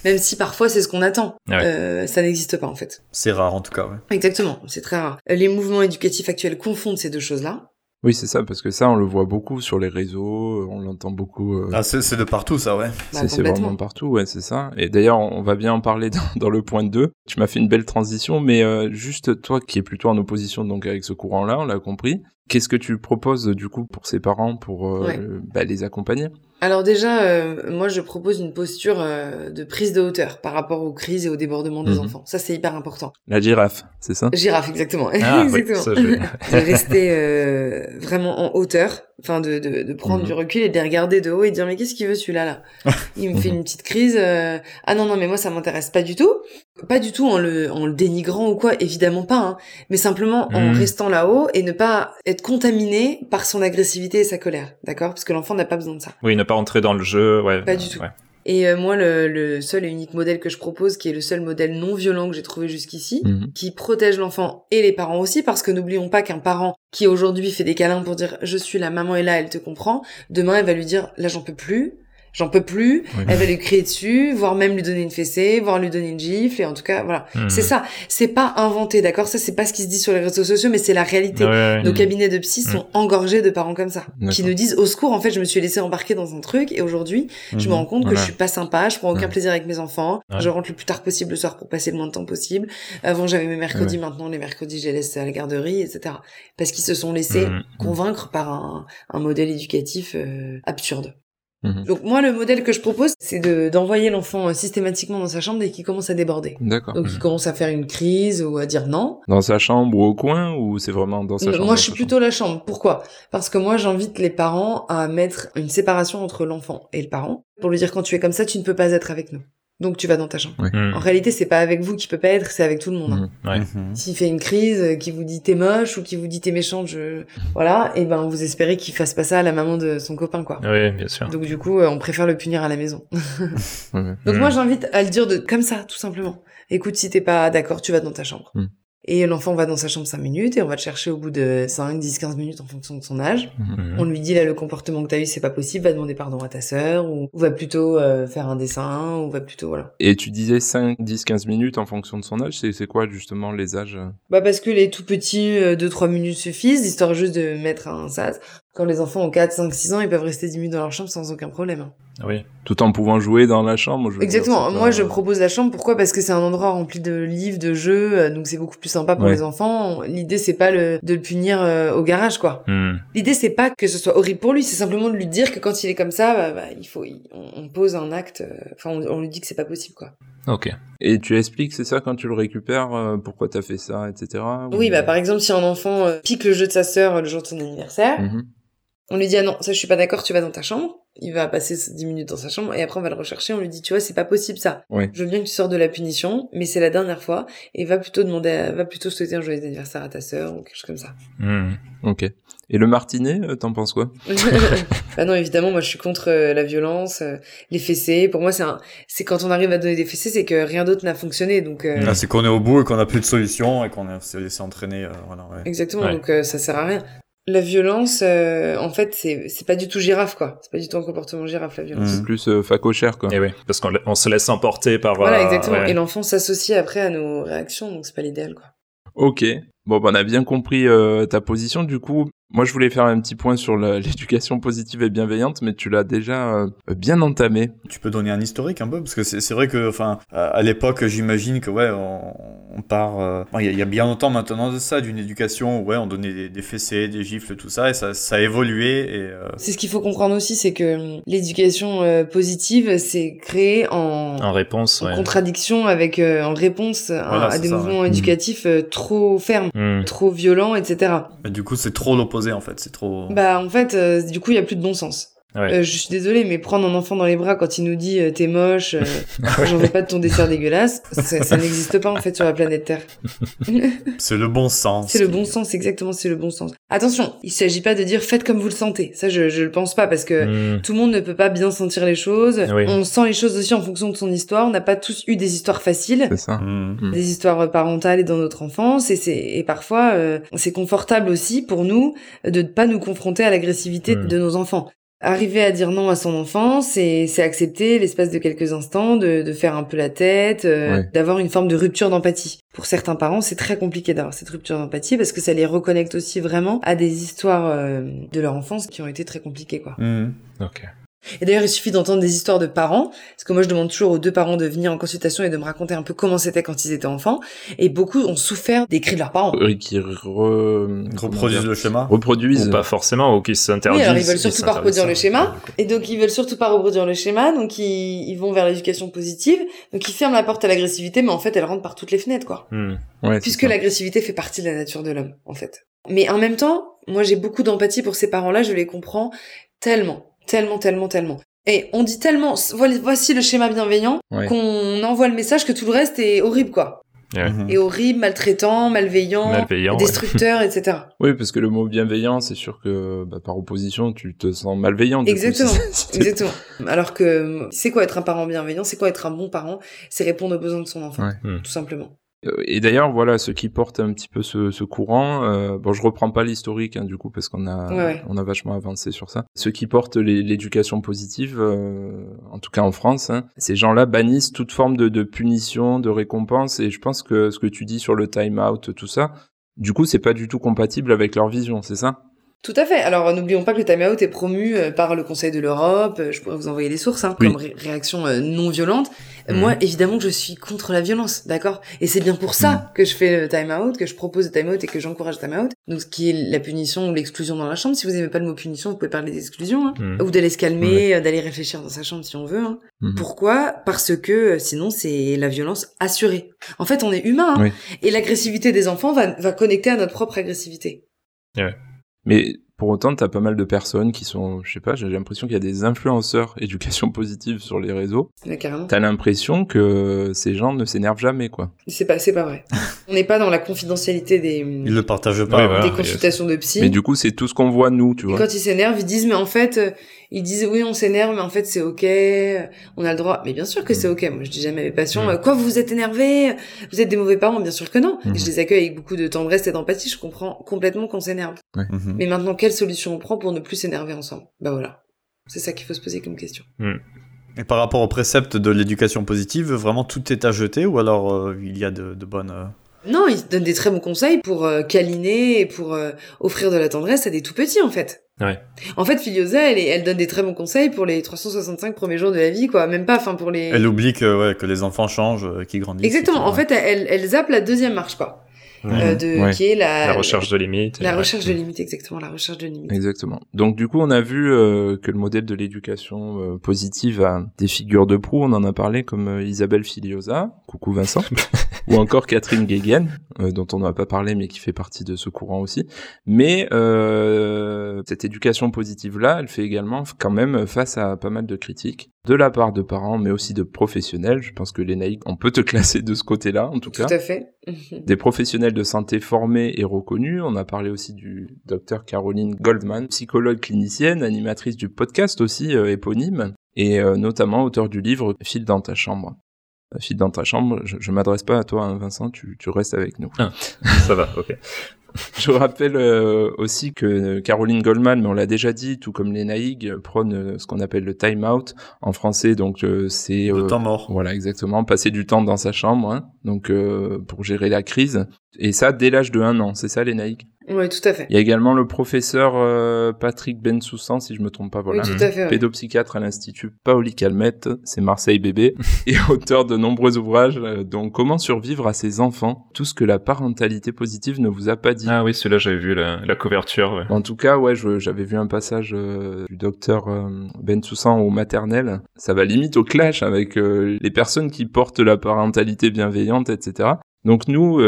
Même si parfois c'est ce qu'on attend. Ah ouais. Ça n'existe pas, en fait. C'est rare, en tout cas. Ouais. Exactement, c'est très rare. Les mouvements éducatifs actuels confondent ces deux choses-là. Oui, c'est ça, parce que ça, on le voit beaucoup sur les réseaux, on l'entend beaucoup. C'est de partout, ça, ouais. C'est vraiment partout, ouais, c'est ça. Et d'ailleurs, on va bien en parler dans le point 2. Tu m'as fait une belle transition, mais juste toi, qui es plutôt en opposition donc avec ce courant-là, on l'a compris. Qu'est-ce que tu proposes, du coup, pour ces parents, pour les accompagner ? Alors déjà, moi je propose une posture de prise de hauteur par rapport aux crises et aux débordements des enfants. Ça, c'est hyper important. La girafe, c'est ça ? Girafe, exactement. Ah, exactement. Oui, ça, de rester vraiment en hauteur, enfin de prendre du recul et de les regarder de haut et de dire mais qu'est-ce qu'il veut celui-là ? Il me fait une petite crise. Ah non, mais moi ça m'intéresse pas du tout. Pas du tout en le dénigrant ou quoi, évidemment pas, hein, mais simplement en restant là-haut et ne pas être contaminé par son agressivité et sa colère, d'accord ? Parce que l'enfant n'a pas besoin de ça. Oui, ne pas rentrer dans le jeu, ouais. Pas du tout. Ouais. Et moi, le seul et unique modèle que je propose, qui est le seul modèle non violent que j'ai trouvé jusqu'ici, qui protège l'enfant et les parents aussi, parce que n'oublions pas qu'un parent qui aujourd'hui fait des câlins pour dire « je suis là, maman est là, elle te comprend », demain elle va lui dire « là j'en peux plus, oui. », elle va lui crier dessus, voire même lui donner une fessée, voire lui donner une gifle, et en tout cas, voilà. C'est ça, c'est pas inventé, d'accord ? Ça, c'est pas ce qui se dit sur les réseaux sociaux, mais c'est la réalité. Ouais. Nos cabinets de psy sont engorgés de parents comme ça, qui nous disent, au secours, en fait, je me suis laissé embarquer dans un truc, et aujourd'hui, je me rends compte que je suis pas sympa, je prends aucun plaisir avec mes enfants, je rentre le plus tard possible le soir pour passer le moins de temps possible. Avant, j'avais mes mercredis, maintenant, les mercredis, je les laisse à la garderie, etc. Parce qu'ils se sont laissés convaincre par un modèle éducatif absurde. Donc moi le modèle que je propose c'est d'envoyer l'enfant systématiquement dans sa chambre dès qu'il commence à déborder. D'accord. Donc il commence à faire une crise ou à dire non. Dans sa chambre ou au coin ou c'est vraiment dans sa chambre ? Moi je suis plutôt la chambre. Pourquoi ? Parce que moi j'invite les parents à mettre une séparation entre l'enfant et le parent pour lui dire quand tu es comme ça tu ne peux pas être avec nous. Donc tu vas dans ta chambre. Oui. En réalité, c'est pas avec vous qu'il peut pas être, c'est avec tout le monde. Hein. Ouais. S'il fait une crise, qu'il vous dit t'es moche ou qu'il vous dit t'es méchant, voilà, et ben vous espérez qu'il fasse pas ça à la maman de son copain, quoi. Oui, bien sûr. Donc du coup, on préfère le punir à la maison. Donc moi, j'invite à le dire comme ça, tout simplement. Écoute, si t'es pas d'accord, tu vas dans ta chambre. Et l'enfant va dans sa chambre 5 minutes et on va le chercher au bout de 5, 10, 15 minutes en fonction de son âge. On lui dit là le comportement que t'as eu c'est pas possible, va demander pardon à ta sœur ou va plutôt faire un dessin ou va plutôt voilà. Et tu disais 5, 10, 15 minutes en fonction de son âge, c'est quoi justement les âges ? Bah parce que les tout petits 2-3 minutes suffisent, histoire juste de mettre un sas. Quand les enfants ont 4, 5, 6 ans, ils peuvent rester 10 minutes dans leur chambre sans aucun problème. Oui, tout en pouvant jouer dans la chambre. Exactement, moi je propose la chambre, pourquoi ? Parce que c'est un endroit rempli de livres, de jeux, donc c'est beaucoup plus sympa pour les enfants. L'idée c'est pas de le punir au garage, quoi. L'idée c'est pas que ce soit horrible pour lui, c'est simplement de lui dire que quand il est comme ça, on pose un acte, on lui dit que c'est pas possible, quoi. Ok. Et tu expliques, c'est ça, quand tu le récupères, pourquoi t'as fait ça, etc. Oui, par exemple, si un enfant pique le jeu de sa sœur le jour de son anniversaire, on lui dit « Ah non, ça je suis pas d'accord, tu vas dans ta chambre ». Il va passer 10 minutes dans sa chambre et après on va le rechercher, on lui dit « Tu vois, c'est pas possible ça. Oui. Je veux bien que tu sors de la punition, mais c'est la dernière fois et va plutôt souhaiter un joyeux anniversaire à ta sœur ou quelque chose comme ça. Mmh. » Ok. Et le martinet, t'en penses quoi ? Bah non, évidemment, moi je suis contre la violence, les fessées. Pour moi, c'est quand on arrive à donner des fessées, c'est que rien d'autre n'a fonctionné. Donc là, c'est qu'on est au bout et qu'on n'a plus de solution et qu'on s'est laissé entraîner. Voilà, ouais. Exactement, donc ça sert à rien. La violence, en fait, c'est pas du tout girafe, quoi. C'est pas du tout un comportement girafe, la violence. Plus facochère, quoi. Et oui, parce qu'on se laisse emporter par... Voilà, exactement. Ouais. Et l'enfant s'associe après à nos réactions, donc c'est pas l'idéal, quoi. Ok. Bon, on a bien compris ta position. Du coup, moi, je voulais faire un petit point sur l'éducation positive et bienveillante, mais tu l'as déjà bien entamé. Tu peux donner un historique un peu, parce que c'est vrai que, enfin, à l'époque, j'imagine que ouais, on part. Il y a bien longtemps maintenant de ça, d'une éducation où ouais, on donnait des fessées, des gifles, tout ça, et ça a évolué. Et, c'est ce qu'il faut comprendre aussi, c'est que l'éducation positive, c'est créé en réponse, contradiction avec en réponse à des mouvements éducatifs trop fermes. Trop violent, etc. Mais du coup, c'est trop l'opposé, en fait. C'est trop... Bah, en fait, du coup, il n'y a plus de bon sens. Ouais. Je suis désolée, mais prendre un enfant dans les bras quand il nous dit « t'es moche, j'en veux pas de ton dessert dégueulasse », ça n'existe pas, en fait, sur la planète Terre. C'est le bon sens. C'est le bon sens, exactement, c'est le bon sens. Attention, il s'agit pas de dire « faites comme vous le sentez ». Ça, je le pense pas, parce que tout le monde ne peut pas bien sentir les choses. Oui. On sent les choses aussi en fonction de son histoire. On n'a pas tous eu des histoires faciles. C'est ça. Des histoires parentales et dans notre enfance. Et parfois, c'est confortable aussi pour nous de ne pas nous confronter à l'agressivité de nos enfants. Arriver à dire non à son enfant, c'est accepter l'espace de quelques instants, de faire un peu la tête, d'avoir une forme de rupture d'empathie. Pour certains parents, c'est très compliqué d'avoir cette rupture d'empathie parce que ça les reconnecte aussi vraiment à des histoires de leur enfance qui ont été très compliquées, quoi. Ok. Et d'ailleurs, il suffit d'entendre des histoires de parents, parce que moi, je demande toujours aux deux parents de venir en consultation et de me raconter un peu comment c'était quand ils étaient enfants, et beaucoup ont souffert des cris de leurs parents. Et qui reproduisent le schéma. Reproduisent. Ou pas forcément, ou qui s'interdisent. Oui, alors ils veulent surtout pas reproduire le schéma, et donc ils veulent surtout pas reproduire le schéma, donc ils vont vers l'éducation positive, donc ils ferment la porte à l'agressivité, mais en fait, elle rentre par toutes les fenêtres, quoi. Ouais, puisque l'agressivité fait partie de la nature de l'homme, en fait. Mais en même temps, moi, j'ai beaucoup d'empathie pour ces parents-là, je les comprends tellement. Et on dit tellement, voici le schéma bienveillant, qu'on envoie le message que tout le reste est horrible, quoi. Et horrible, maltraitant, malveillant, destructeur, etc. Oui, parce que le mot bienveillant, c'est sûr que par opposition, tu te sens malveillant. Exactement, exactement. Alors que c'est quoi être un parent bienveillant ? C'est quoi être un bon parent ? C'est répondre aux besoins de son enfant, tout simplement. Et d'ailleurs, voilà, ceux qui portent un petit peu ce courant, je reprends pas l'historique, hein, du coup, parce qu'on a, on a vachement avancé sur ça. Ceux qui portent l'éducation positive, en tout cas en France, hein, ces gens-là bannissent toute forme de punition, de récompense, et je pense que ce que tu dis sur le time-out, tout ça, du coup, c'est pas du tout compatible avec leur vision, c'est ça ? Tout à fait. Alors, n'oublions pas que le time-out est promu par le Conseil de l'Europe. Je pourrais vous envoyer des sources, hein, comme réaction non violente. Moi, évidemment que je suis contre la violence, d'accord ? Et c'est bien pour ça que je fais le time-out, que je propose le time-out et que j'encourage le time-out. Donc, ce qui est la punition ou l'exclusion dans la chambre. Si vous aimez pas le mot punition, vous pouvez parler d'exclusion, hein. Ou d'aller se calmer, d'aller réfléchir dans sa chambre si on veut, hein. Pourquoi ? Parce que sinon, c'est la violence assurée. En fait, on est humain, hein, et l'agressivité des enfants va connecter à notre propre agressivité. Ouais. Mais pour autant, t'as pas mal de personnes qui sont, je sais pas, j'ai l'impression qu'il y a des influenceurs éducation positive sur les réseaux. Mais carrément. T'as l'impression que ces gens ne s'énervent jamais, quoi. C'est pas vrai. On n'est pas dans la confidentialité des... Ils le partagent pas. Des consultations de psy. Mais du coup, c'est tout ce qu'on voit, nous, tu vois. Et quand ils s'énervent, ils disent, mais en fait, oui, on s'énerve, mais en fait, c'est ok, on a le droit. Mais bien sûr que c'est ok. Moi, je dis jamais à mes patients, quoi, vous vous êtes énervés, vous êtes des mauvais parents, bien sûr que non. Je les accueille avec beaucoup de tendresse et d'empathie, je comprends complètement qu'on s'énerve. Mais maintenant, quelle solution on prend pour ne plus s'énerver ensemble ? Ben voilà. C'est ça qu'il faut se poser comme question. Et par rapport au précepte de l'éducation positive, vraiment tout est à jeter ou alors il y a de bonnes... Non, ils donnent des très bons conseils pour câliner et pour offrir de la tendresse à des tout petits, en fait. Ouais. En fait, Filliozat, elle donne des très bons conseils pour les 365 premiers jours de la vie, quoi. Même pas, enfin, pour les... Elle oublie que les enfants changent, qu'ils grandissent. Exactement. En fait, elle zappe la deuxième marche, quoi. Qui est la recherche de limites. La recherche de limites, exactement. La recherche de limites. Exactement. Donc, du coup, on a vu que le modèle de l'éducation positive a des figures de proue. On en a parlé, comme Isabelle Filliozat. Coucou Vincent. Ou encore Catherine Guéguen, dont on n'a pas parlé, mais qui fait partie de ce courant aussi. Mais cette éducation positive-là, elle fait également quand même face à pas mal de critiques de la part de parents, mais aussi de professionnels. Je pense que Lénaïg, on peut te classer de ce côté-là, en tout cas. Tout à fait. Des professionnels de santé formés et reconnus. On a parlé aussi du docteur Caroline Goldman, psychologue clinicienne, animatrice du podcast aussi, éponyme, et notamment auteur du livre « File dans ta chambre ». File dans ta chambre, je m'adresse pas à toi, hein, Vincent, tu restes avec nous. Ah, ça va, ok. Je rappelle aussi que Caroline Goldman, mais on l'a déjà dit, tout comme Lénaïg, prône ce qu'on appelle le time out en français, donc c'est le temps mort. Voilà, exactement, passer du temps dans sa chambre, hein, donc pour gérer la crise. Et ça dès l'âge de 1 an, c'est ça Lénaïg? Oui, tout à fait. Il y a également le professeur Patrick Bensoussan, si je me trompe pas, voilà, oui, tout à fait, ouais. Pédopsychiatre à l'Institut Paoli-Calmette, c'est Marseille bébé, et auteur de nombreux ouvrages, dont Comment survivre à ses enfants, tout ce que la parentalité positive ne vous a pas dit. Ah oui, celui-là, j'avais vu la couverture. Ouais. En tout cas, ouais, j'avais vu un passage du docteur Bensoussan au maternel. Ça va limite au clash avec les personnes qui portent la parentalité bienveillante, etc. Donc nous,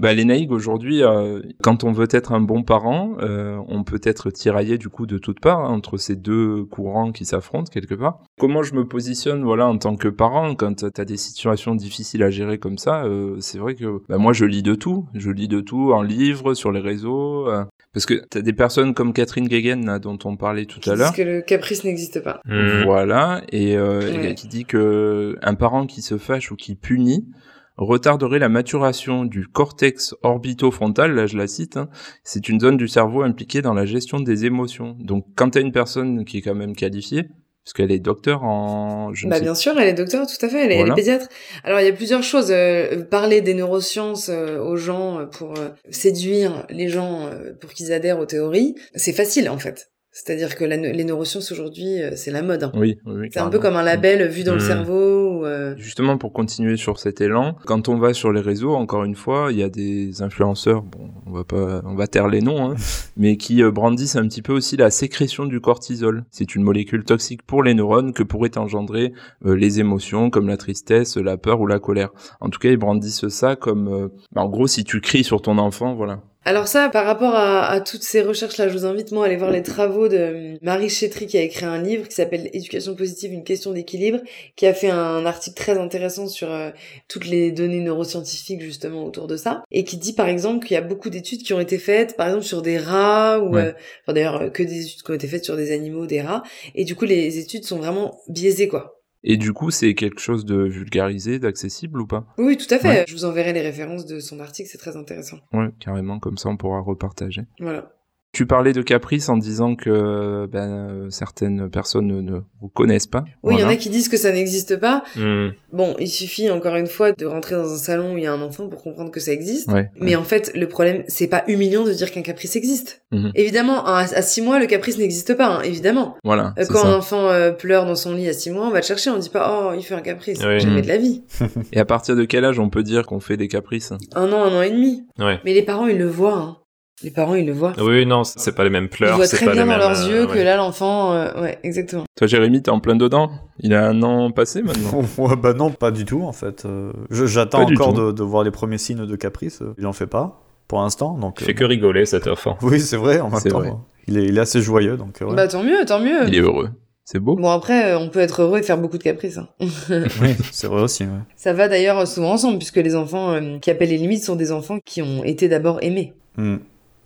Lénaïg aujourd'hui, quand on veut être un bon parent, on peut être tiraillé du coup de toutes parts, hein, entre ces deux courants qui s'affrontent quelque part. Comment je me positionne, voilà, en tant que parent quand t'as des situations difficiles à gérer comme ça, c'est vrai que moi je lis de tout en livres, sur les réseaux, parce que t'as des personnes comme Catherine Guéguen là, dont on parlait tout à l'heure, qui disent que le caprice n'existe pas. Voilà, et qui dit que un parent qui se fâche ou qui punit retarderait la maturation du cortex orbitofrontal, là je la cite, hein, c'est une zone du cerveau impliquée dans la gestion des émotions. Donc quand t'as une personne qui est quand même qualifiée, parce qu'elle est docteur en... bien sûr, elle est docteur, tout à fait, elle est pédiatre. Alors, il y a plusieurs choses. Parler des neurosciences aux gens pour séduire les gens, pour qu'ils adhèrent aux théories, c'est facile en fait. C'est-à-dire que les neurosciences aujourd'hui, c'est la mode. Hein. Oui, c'est un peu comme un label vu dans le cerveau. Justement, pour continuer sur cet élan, quand on va sur les réseaux, encore une fois, il y a des influenceurs, on va taire les noms, hein, mais qui brandissent un petit peu aussi la sécrétion du cortisol. C'est une molécule toxique pour les neurones que pourraient engendrer les émotions comme la tristesse, la peur ou la colère. En tout cas, ils brandissent ça comme, en gros, si tu cries sur ton enfant, voilà. Alors ça, par rapport à toutes ces recherches-là, je vous invite moi à aller voir les travaux de Marie Chétry qui a écrit un livre qui s'appelle « Éducation positive, une question d'équilibre », qui a fait un article très intéressant sur toutes les données neuroscientifiques justement autour de ça, et qui dit par exemple qu'il y a beaucoup d'études qui ont été faites, par exemple sur des rats, ou d'ailleurs que des études qui ont été faites sur des animaux, des rats, et du coup les études sont vraiment biaisées quoi. Et du coup, c'est quelque chose de vulgarisé, d'accessible ou pas? Oui, tout à fait. Ouais. Je vous enverrai les références de son article, c'est très intéressant. Ouais, carrément, comme ça on pourra repartager. Voilà. Tu parlais de caprice en disant que certaines personnes ne reconnaissent pas. Oui, il y en a qui disent que ça n'existe pas. Bon, il suffit encore une fois de rentrer dans un salon où il y a un enfant pour comprendre que ça existe. Ouais, mais en fait, le problème, c'est pas humiliant de dire qu'un caprice existe. Évidemment, à 6 mois, le caprice n'existe pas, hein, évidemment. Voilà, quand un enfant pleure dans son lit à 6 mois, on va le chercher, on dit pas « Oh, il fait un caprice, jamais de la vie ». Et à partir de quel âge on peut dire qu'on fait des caprices? 1 an, 1 an et demi. Ouais. Mais les parents, ils le voient, hein. Les parents, ils le voient. Oui, non, c'est pas les mêmes pleurs. Ils voient très bien dans leurs yeux que là, l'enfant... ouais, exactement. Toi, Jérémy, t'es en plein dedans? Il a 1 an passé, maintenant? Non, pas du tout, en fait. J'attends encore de voir les premiers signes de caprice. Il en fait pas, pour l'instant. Donc, il fait que rigoler, cet enfant. Oui, c'est vrai, en même temps. Vrai. Il est assez joyeux, donc... Ouais. Bah, tant mieux. Il est heureux. C'est beau. Bon, après, on peut être heureux et faire beaucoup de caprices. Hein. Oui, c'est vrai aussi. Ouais. Ça va d'ailleurs souvent ensemble, puisque les enfants qui appellent les limites sont des enfants qui ont été d'abord aimés.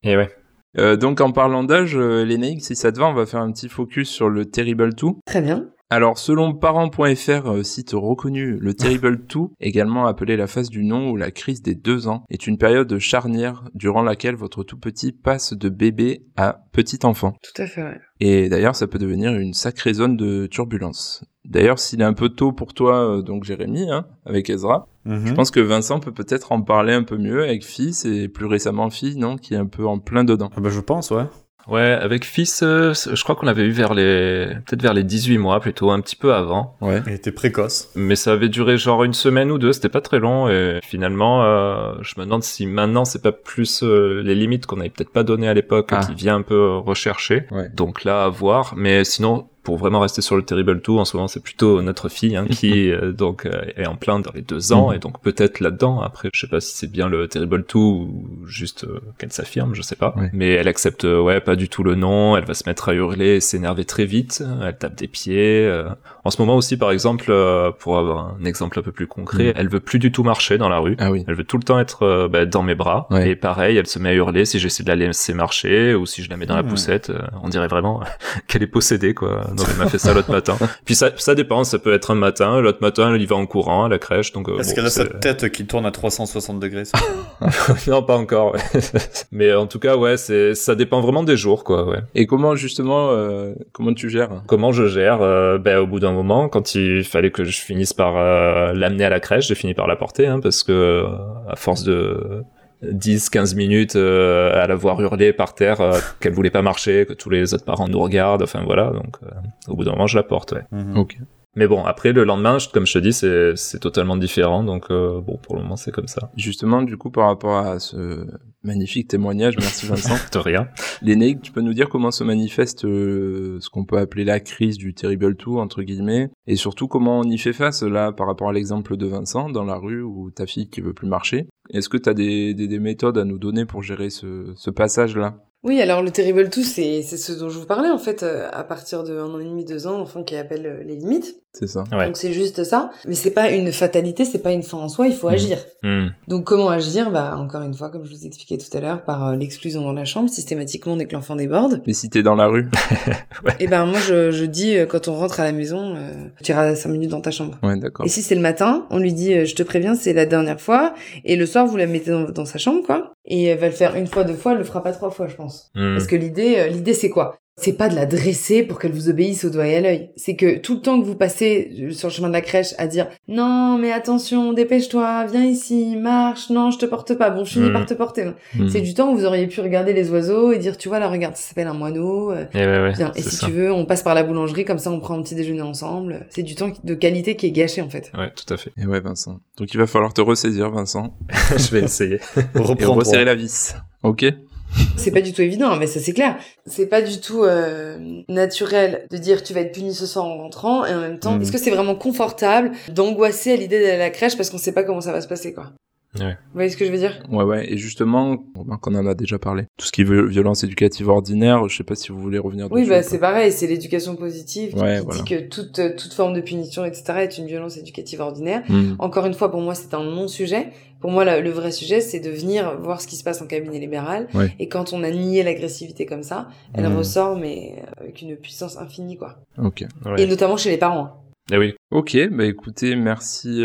Et ouais. Donc en parlant d'âge, Lénaïg, si ça te va, on va faire un petit focus sur le Terrible 2. Très bien. Alors selon parents.fr, site reconnu, le Terrible 2, également appelé la phase du non ou la crise des 2 ans, est une période charnière durant laquelle votre tout petit passe de bébé à petit enfant. Tout à fait, ouais. Et d'ailleurs, ça peut devenir une sacrée zone de turbulence. D'ailleurs, s'il est un peu tôt pour toi, donc Jérémy, hein, avec Ezra, je pense que Vincent peut peut-être en parler un peu mieux avec Fils, et plus récemment Fille, non, qui est un peu en plein dedans. Ah bah je pense, ouais. Ouais, avec Fils, je crois qu'on l'avait eu vers les 18 mois plutôt, un petit peu avant. Ouais. Il était précoce. Mais ça avait duré genre 1 semaine ou 2, c'était pas très long, et finalement, je me demande si maintenant c'est pas plus les limites qu'on avait peut-être pas données à l'époque, qui vient un peu rechercher. Ouais. Donc là, à voir, mais sinon... Pour vraiment rester sur le Terrible 2, en ce moment, c'est plutôt notre fille, hein, qui donc est en plein dans les 2 ans, et donc peut-être là-dedans. Après, je sais pas si c'est bien le Terrible 2 ou juste qu'elle s'affirme, je sais pas. Oui. Mais elle accepte, pas du tout le nom. Elle va se mettre à hurler, et s'énerver très vite. Elle tape des pieds. En ce moment aussi, par exemple, pour avoir un exemple un peu plus concret, elle veut plus du tout marcher dans la rue. Ah oui. Elle veut tout le temps être dans mes bras. Ouais. Et pareil, elle se met à hurler si j'essaie de la laisser marcher ou si je la mets dans la poussette. On dirait vraiment qu'elle est possédée, quoi. donc elle m'a fait ça l'autre matin. Puis ça dépend, ça peut être un matin, l'autre matin elle y va en courant à la crèche, donc est-ce qu'elle a sa tête qui tourne à 360 degrés? Non, pas encore. Ouais. Mais en tout cas, ouais, ça dépend vraiment des jours, quoi, ouais. Et comment justement comment tu gères? Comment je gère? Au bout d'un moment, quand il fallait que je finisse par l'amener à la crèche, j'ai fini par la porter, hein, parce que à force de 10-15 minutes à la voir hurler par terre qu'elle voulait pas marcher, que tous les autres parents nous regardent, enfin voilà, donc au bout d'un moment je la porte, ouais. Mm-hmm. Okay. Mais bon, après le lendemain, comme je te dis, c'est totalement différent, donc pour le moment c'est comme ça. Justement, du coup, par rapport à ce magnifique témoignage, merci Vincent. De rien. Lénaïg, tu peux nous dire comment se manifeste ce qu'on peut appeler la crise du terrible two, entre guillemets, et surtout comment on y fait face, là, par rapport à l'exemple de Vincent, dans la rue, ou ta fille qui veut plus marcher. Est-ce que tu as des méthodes à nous donner pour gérer ce passage-là? Oui, alors le terrible two, c'est ce dont je vous parlais, en fait, à partir de 1 an et demi, 2 ans, l'enfant qui appelle les limites. C'est ça. Ouais. Donc c'est juste ça, mais c'est pas une fatalité, c'est pas une fin en soi, il faut agir. Mmh. Donc comment agir? Encore une fois, comme je vous expliquais tout à l'heure, par l'exclusion dans la chambre, systématiquement dès que l'enfant déborde. Mais si t'es dans la rue. Ouais. Et moi je dis, quand on rentre à la maison, tu iras 5 minutes dans ta chambre. Ouais, d'accord. Et si c'est le matin, on lui dit, je te préviens, c'est la dernière fois, et le soir vous la mettez dans sa chambre, quoi. Et elle va le faire 1 fois, 2 fois, elle le fera pas 3 fois, je pense. Mmh. Parce que l'idée c'est quoi? C'est pas de la dresser pour qu'elle vous obéisse au doigt et à l'œil. C'est que tout le temps que vous passez sur le chemin de la crèche à dire « Non, mais attention, dépêche-toi, viens ici, marche, non, je te porte pas, bon, je finis par te porter. » C'est du temps où vous auriez pu regarder les oiseaux et dire « Tu vois, là, regarde, ça s'appelle un moineau. Viens, et si ça. Tu veux, on passe par la boulangerie, comme ça on prend un petit déjeuner ensemble. » C'est du temps de qualité qui est gâché, en fait. Ouais, tout à fait. Et ouais, Vincent. Donc il va falloir te ressaisir, Vincent. Je vais essayer. Resserrer la vis. Ok. C'est pas du tout évident, mais ça c'est clair. C'est pas du tout naturel de dire tu vas être puni ce soir en rentrant, et en même temps, est-ce que c'est vraiment confortable d'angoisser à l'idée d'aller à la crèche parce qu'on sait pas comment ça va se passer, quoi. Ouais. Vous voyez ce que je veux dire? Ouais. Et justement, on en a déjà parlé. Tout ce qui est violence éducative ordinaire, je sais pas si vous voulez revenir dessus. Oui, c'est pareil, c'est l'éducation positive qui dit que toute forme de punition, etc., est une violence éducative ordinaire. Encore une fois, pour moi, c'est un non-sujet. Pour moi, le vrai sujet, c'est de venir voir ce qui se passe en cabinet libéral. Ouais. Et quand on a nié l'agressivité comme ça, elle ressort, mais avec une puissance infinie, quoi. Ok. Ouais. Et notamment chez les parents. Eh oui. Ok, écoutez, merci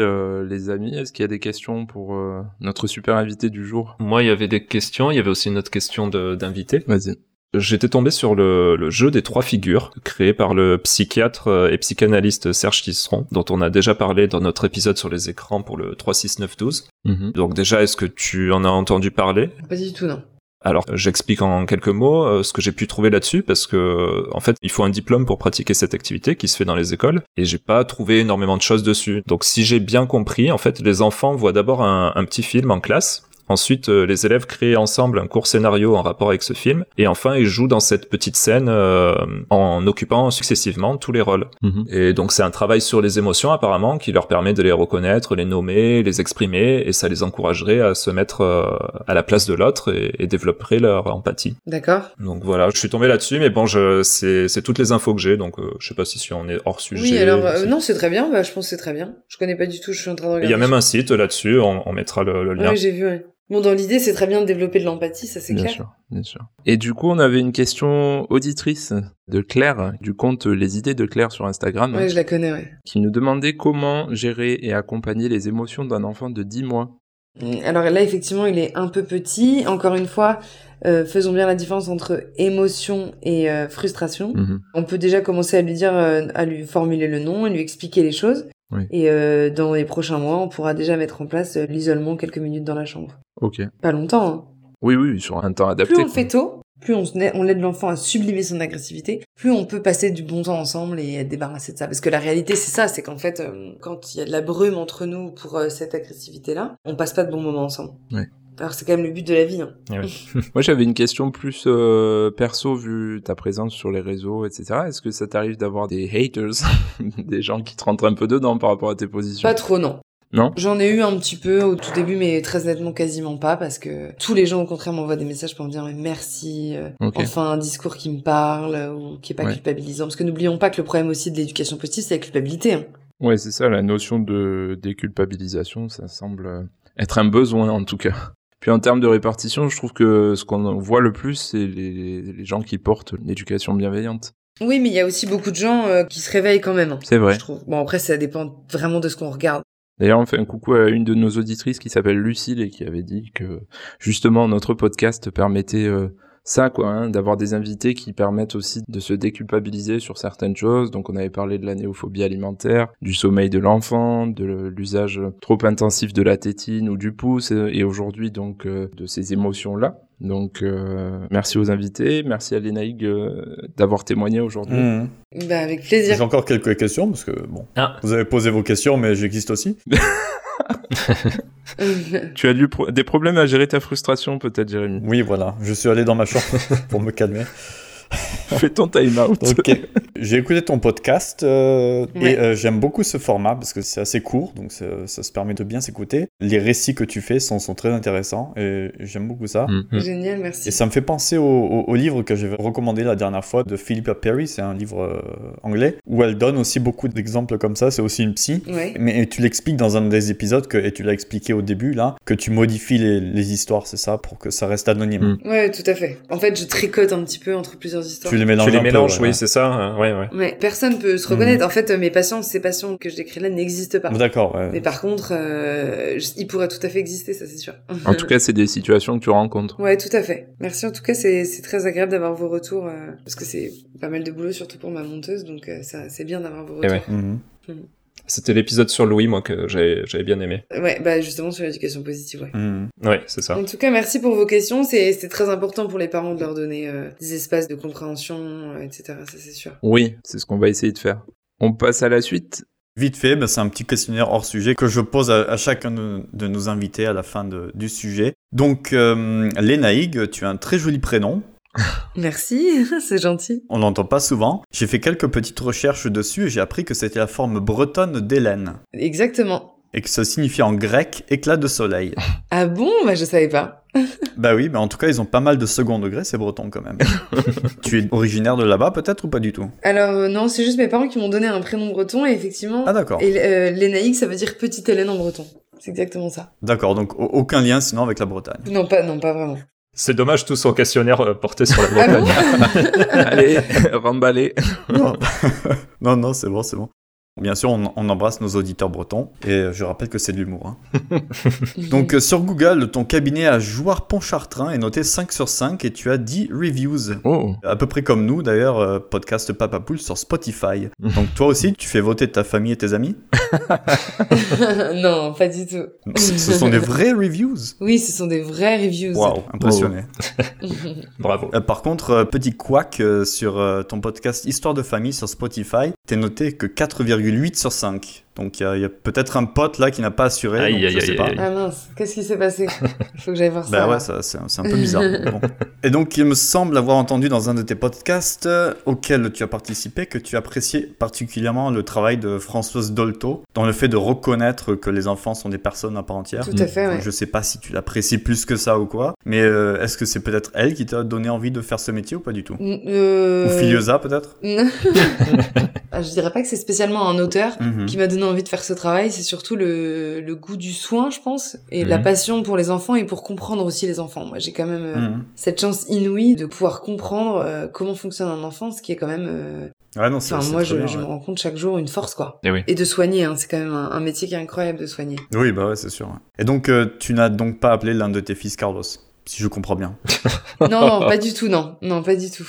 les amis. Est-ce qu'il y a des questions pour notre super invité du jour? Moi, il y avait des questions. Il y avait aussi une autre question d'invité. Vas-y. J'étais tombé sur le jeu des 3 figures, créé par le psychiatre et psychanalyste Serge Tisseron, dont on a déjà parlé dans notre épisode sur les écrans pour le 36912. Donc déjà, est-ce que tu en as entendu parler? Pas du tout, non. Alors, j'explique en quelques mots ce que j'ai pu trouver là-dessus, parce que en fait, il faut un diplôme pour pratiquer cette activité qui se fait dans les écoles, et j'ai pas trouvé énormément de choses dessus. Donc, si j'ai bien compris, en fait, les enfants voient d'abord un petit film en classe. Ensuite, les élèves créent ensemble un court scénario en rapport avec ce film, et enfin ils jouent dans cette petite scène en occupant successivement tous les rôles. Et donc c'est un travail sur les émotions apparemment qui leur permet de les reconnaître, les nommer, les exprimer, et ça les encouragerait à se mettre à la place de l'autre et développerait leur empathie. D'accord. Donc voilà, je suis tombé là-dessus, mais bon, c'est toutes les infos que j'ai, donc je sais pas si on est hors sujet. Oui, alors non, c'est très bien, je pense que c'est très bien. Je connais pas du tout, je suis en train de regarder. Il y a même un site là-dessus, on mettra le lien. Oui, j'ai vu, ouais. Bon, dans l'idée, c'est très bien de développer de l'empathie, ça c'est clair. Bien sûr, bien sûr. Et du coup, on avait une question auditrice de Claire, du compte Les Idées de Claire sur Instagram. Ouais, je la connais, ouais. Qui nous demandait comment gérer et accompagner les émotions d'un enfant de 10 mois. Alors là, effectivement, il est un peu petit. Encore une fois, faisons bien la différence entre émotion et frustration. On peut déjà commencer à lui dire, à lui formuler le nom et lui expliquer les choses. Oui. Et dans les prochains mois, on pourra déjà mettre en place l'isolement quelques minutes dans la chambre. Ok. Pas longtemps, hein. Oui, sur un temps adapté. Plus on le fait tôt, plus on aide l'enfant à sublimer son agressivité, plus on peut passer du bon temps ensemble et être débarrassé de ça. Parce que la réalité, c'est ça, c'est qu'en fait, quand il y a de la brume entre nous pour cette agressivité-là, on passe pas de bons moments ensemble. Oui. Alors c'est quand même le but de la vie, hein. Ouais. Moi j'avais une question plus perso, vu ta présence sur les réseaux, etc. Est-ce que ça t'arrive d'avoir des haters, des gens qui te rentrent un peu dedans par rapport à tes positions? Pas trop, non. Non. J'en ai eu un petit peu au tout début, mais très nettement quasiment pas, parce que tous les gens au contraire m'envoient des messages pour me dire mais merci, okay. Enfin un discours qui me parle ou qui est pas culpabilisant, parce que n'oublions pas que le problème aussi de l'éducation positive, c'est la culpabilité, hein. Ouais, c'est ça, la notion de déculpabilisation, ça semble être un besoin en tout cas. Puis en termes de répartition, je trouve que ce qu'on voit le plus, c'est les gens qui portent une éducation bienveillante. Oui, mais il y a aussi beaucoup de gens qui se réveillent quand même. Hein, c'est vrai. Je trouve. Bon, après, ça dépend vraiment de ce qu'on regarde. D'ailleurs, on fait un coucou à une de nos auditrices qui s'appelle Lucille et qui avait dit que, justement, notre podcast permettait ça, quoi, hein, d'avoir des invités qui permettent aussi de se déculpabiliser sur certaines choses. Donc, on avait parlé de la néophobie alimentaire, du sommeil de l'enfant, de l'usage trop intensif de la tétine ou du pouce, et aujourd'hui, donc, de ces émotions-là. Donc, merci aux invités, merci à Lénaïg d'avoir témoigné aujourd'hui. Mmh. Bah, avec plaisir. J'ai encore quelques questions, parce que, bon, vous avez posé vos questions, mais j'existe aussi. Tu as eu des problèmes à gérer ta frustration, peut-être, Jérémy? Oui, voilà, je suis allé dans ma chambre pour me calmer. Fais ton time out. Okay. J'ai écouté ton podcast et j'aime beaucoup ce format parce que c'est assez court, donc ça se permet de bien s'écouter. Les récits que tu fais sont très intéressants et j'aime beaucoup ça. Mm-hmm. Génial, merci. Et ça me fait penser au livre que j'avais recommandé la dernière fois de Philippa Perry, c'est un livre anglais, où elle donne aussi beaucoup d'exemples comme ça, c'est aussi une psy, mais tu l'expliques dans un des épisodes, et tu l'as expliqué au début, là, que tu modifies les histoires, c'est ça, pour que ça reste anonyme. Mm. Ouais, tout à fait. En fait, je tricote un petit peu entre plusieurs histoires. Tu les mélanges, oui, c'est ça. Ouais. Personne peut se reconnaître. En fait, mes patients, ces patients que je décris là, n'existent pas. D'accord, ouais. Mais par contre, ils pourraient tout à fait exister, ça, c'est sûr. En tout cas, c'est des situations que tu rencontres. Ouais, tout à fait. Merci. En tout cas, c'est très agréable d'avoir vos retours, parce que c'est pas mal de boulot, surtout pour ma monteuse, donc ça, c'est bien d'avoir vos retours. Ouais. Mmh. C'était l'épisode sur Louis, moi, que j'avais bien aimé. Ouais, bah justement sur l'éducation positive, ouais. Mmh. Ouais, c'est ça. En tout cas, merci pour vos questions. C'est très important pour les parents de leur donner des espaces de compréhension, etc. Ça, c'est sûr. Oui, c'est ce qu'on va essayer de faire. On passe à la suite. Vite fait, c'est un petit questionnaire hors sujet que je pose à chacun de nos invités à la fin du sujet. Donc, Lénaïg, tu as un très joli prénom. Merci, c'est gentil. On l'entend pas souvent. J'ai fait quelques petites recherches dessus et j'ai appris que c'était la forme bretonne d'Hélène. Exactement. Et que ça signifie en grec « éclat de soleil ». Ah bon ? Bah je savais pas. Bah oui, mais en tout cas, ils ont pas mal de second degré, ces Bretons, quand même. Tu es originaire de là-bas, peut-être, ou pas du tout? Alors, non, c'est juste mes parents qui m'ont donné un prénom breton, et effectivement... Ah, d'accord. Et Lénaïg, ça veut dire « petite Hélène » en breton. C'est exactement ça. D'accord, donc aucun lien, sinon, avec la Bretagne. Non, pas vraiment. C'est dommage, tout son questionnaire porté sur la Bretagne. Allez, remballez. Non, c'est bon. Bien sûr, on embrasse nos auditeurs bretons, et je rappelle que c'est de l'humour. Hein. Donc, sur Google, ton cabinet à Jouarre-Pontchartrain est noté 5/5, et tu as 10 reviews. Oh. À peu près comme nous, d'ailleurs, podcast Papapoules sur Spotify. Donc, toi aussi, tu fais voter ta famille et tes amis? Non, pas du tout. Ce sont des vraies reviews? Oui, ce sont des vraies reviews. Waouh, impressionné. Oh. Bravo. Par contre, petit couac, sur ton podcast Histoire de famille sur Spotify, t'es noté que 4,8/5. Donc il y a peut-être un pote là qui n'a pas assuré. Aïe, je sais pas. Ah mince, qu'est-ce qui s'est passé? Il faut que j'aille voir ça. Bah ouais, ça, c'est un peu bizarre. Bon. Et donc il me semble avoir entendu dans un de tes podcasts auquel tu as participé que tu appréciais particulièrement le travail de Françoise Dolto dans le fait de reconnaître que les enfants sont des personnes à part entière. Tout à fait, ouais. Je sais pas si tu l'apprécies plus que ça ou quoi, mais est-ce que c'est peut-être elle qui t'a donné envie de faire ce métier ou pas du tout? Ou Filliozat peut-être? Je dirais pas que c'est spécialement un auteur qui m'a donné envie de faire ce travail, c'est surtout le goût du soin, je pense, et la passion pour les enfants et pour comprendre aussi les enfants. Moi, j'ai quand même cette chance inouïe de pouvoir comprendre comment fonctionne un enfant, ce qui est quand même... Moi, je me rends compte chaque jour une force, quoi. Et, et de soigner, hein, c'est quand même un métier qui est incroyable de soigner. Oui, bah ouais, c'est sûr. Et donc, tu n'as donc pas appelé l'un de tes fils Carlos, si je comprends bien. Non, pas du tout.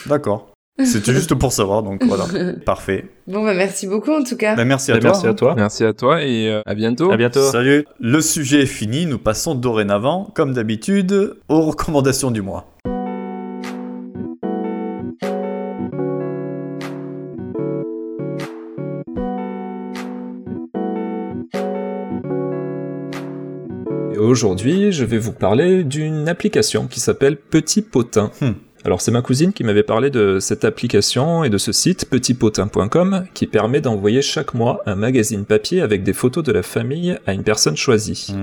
D'accord. C'était juste pour savoir, donc voilà. Parfait. Bon, bah merci beaucoup en tout cas. Bah, merci à toi. Merci à toi et à bientôt. À bientôt. Salut. Le sujet est fini, nous passons dorénavant, comme d'habitude, aux recommandations du mois. Et aujourd'hui, je vais vous parler d'une application qui s'appelle Petit Potin. Alors c'est ma cousine qui m'avait parlé de cette application et de ce site petitpotin.com qui permet d'envoyer chaque mois un magazine papier avec des photos de la famille à une personne choisie.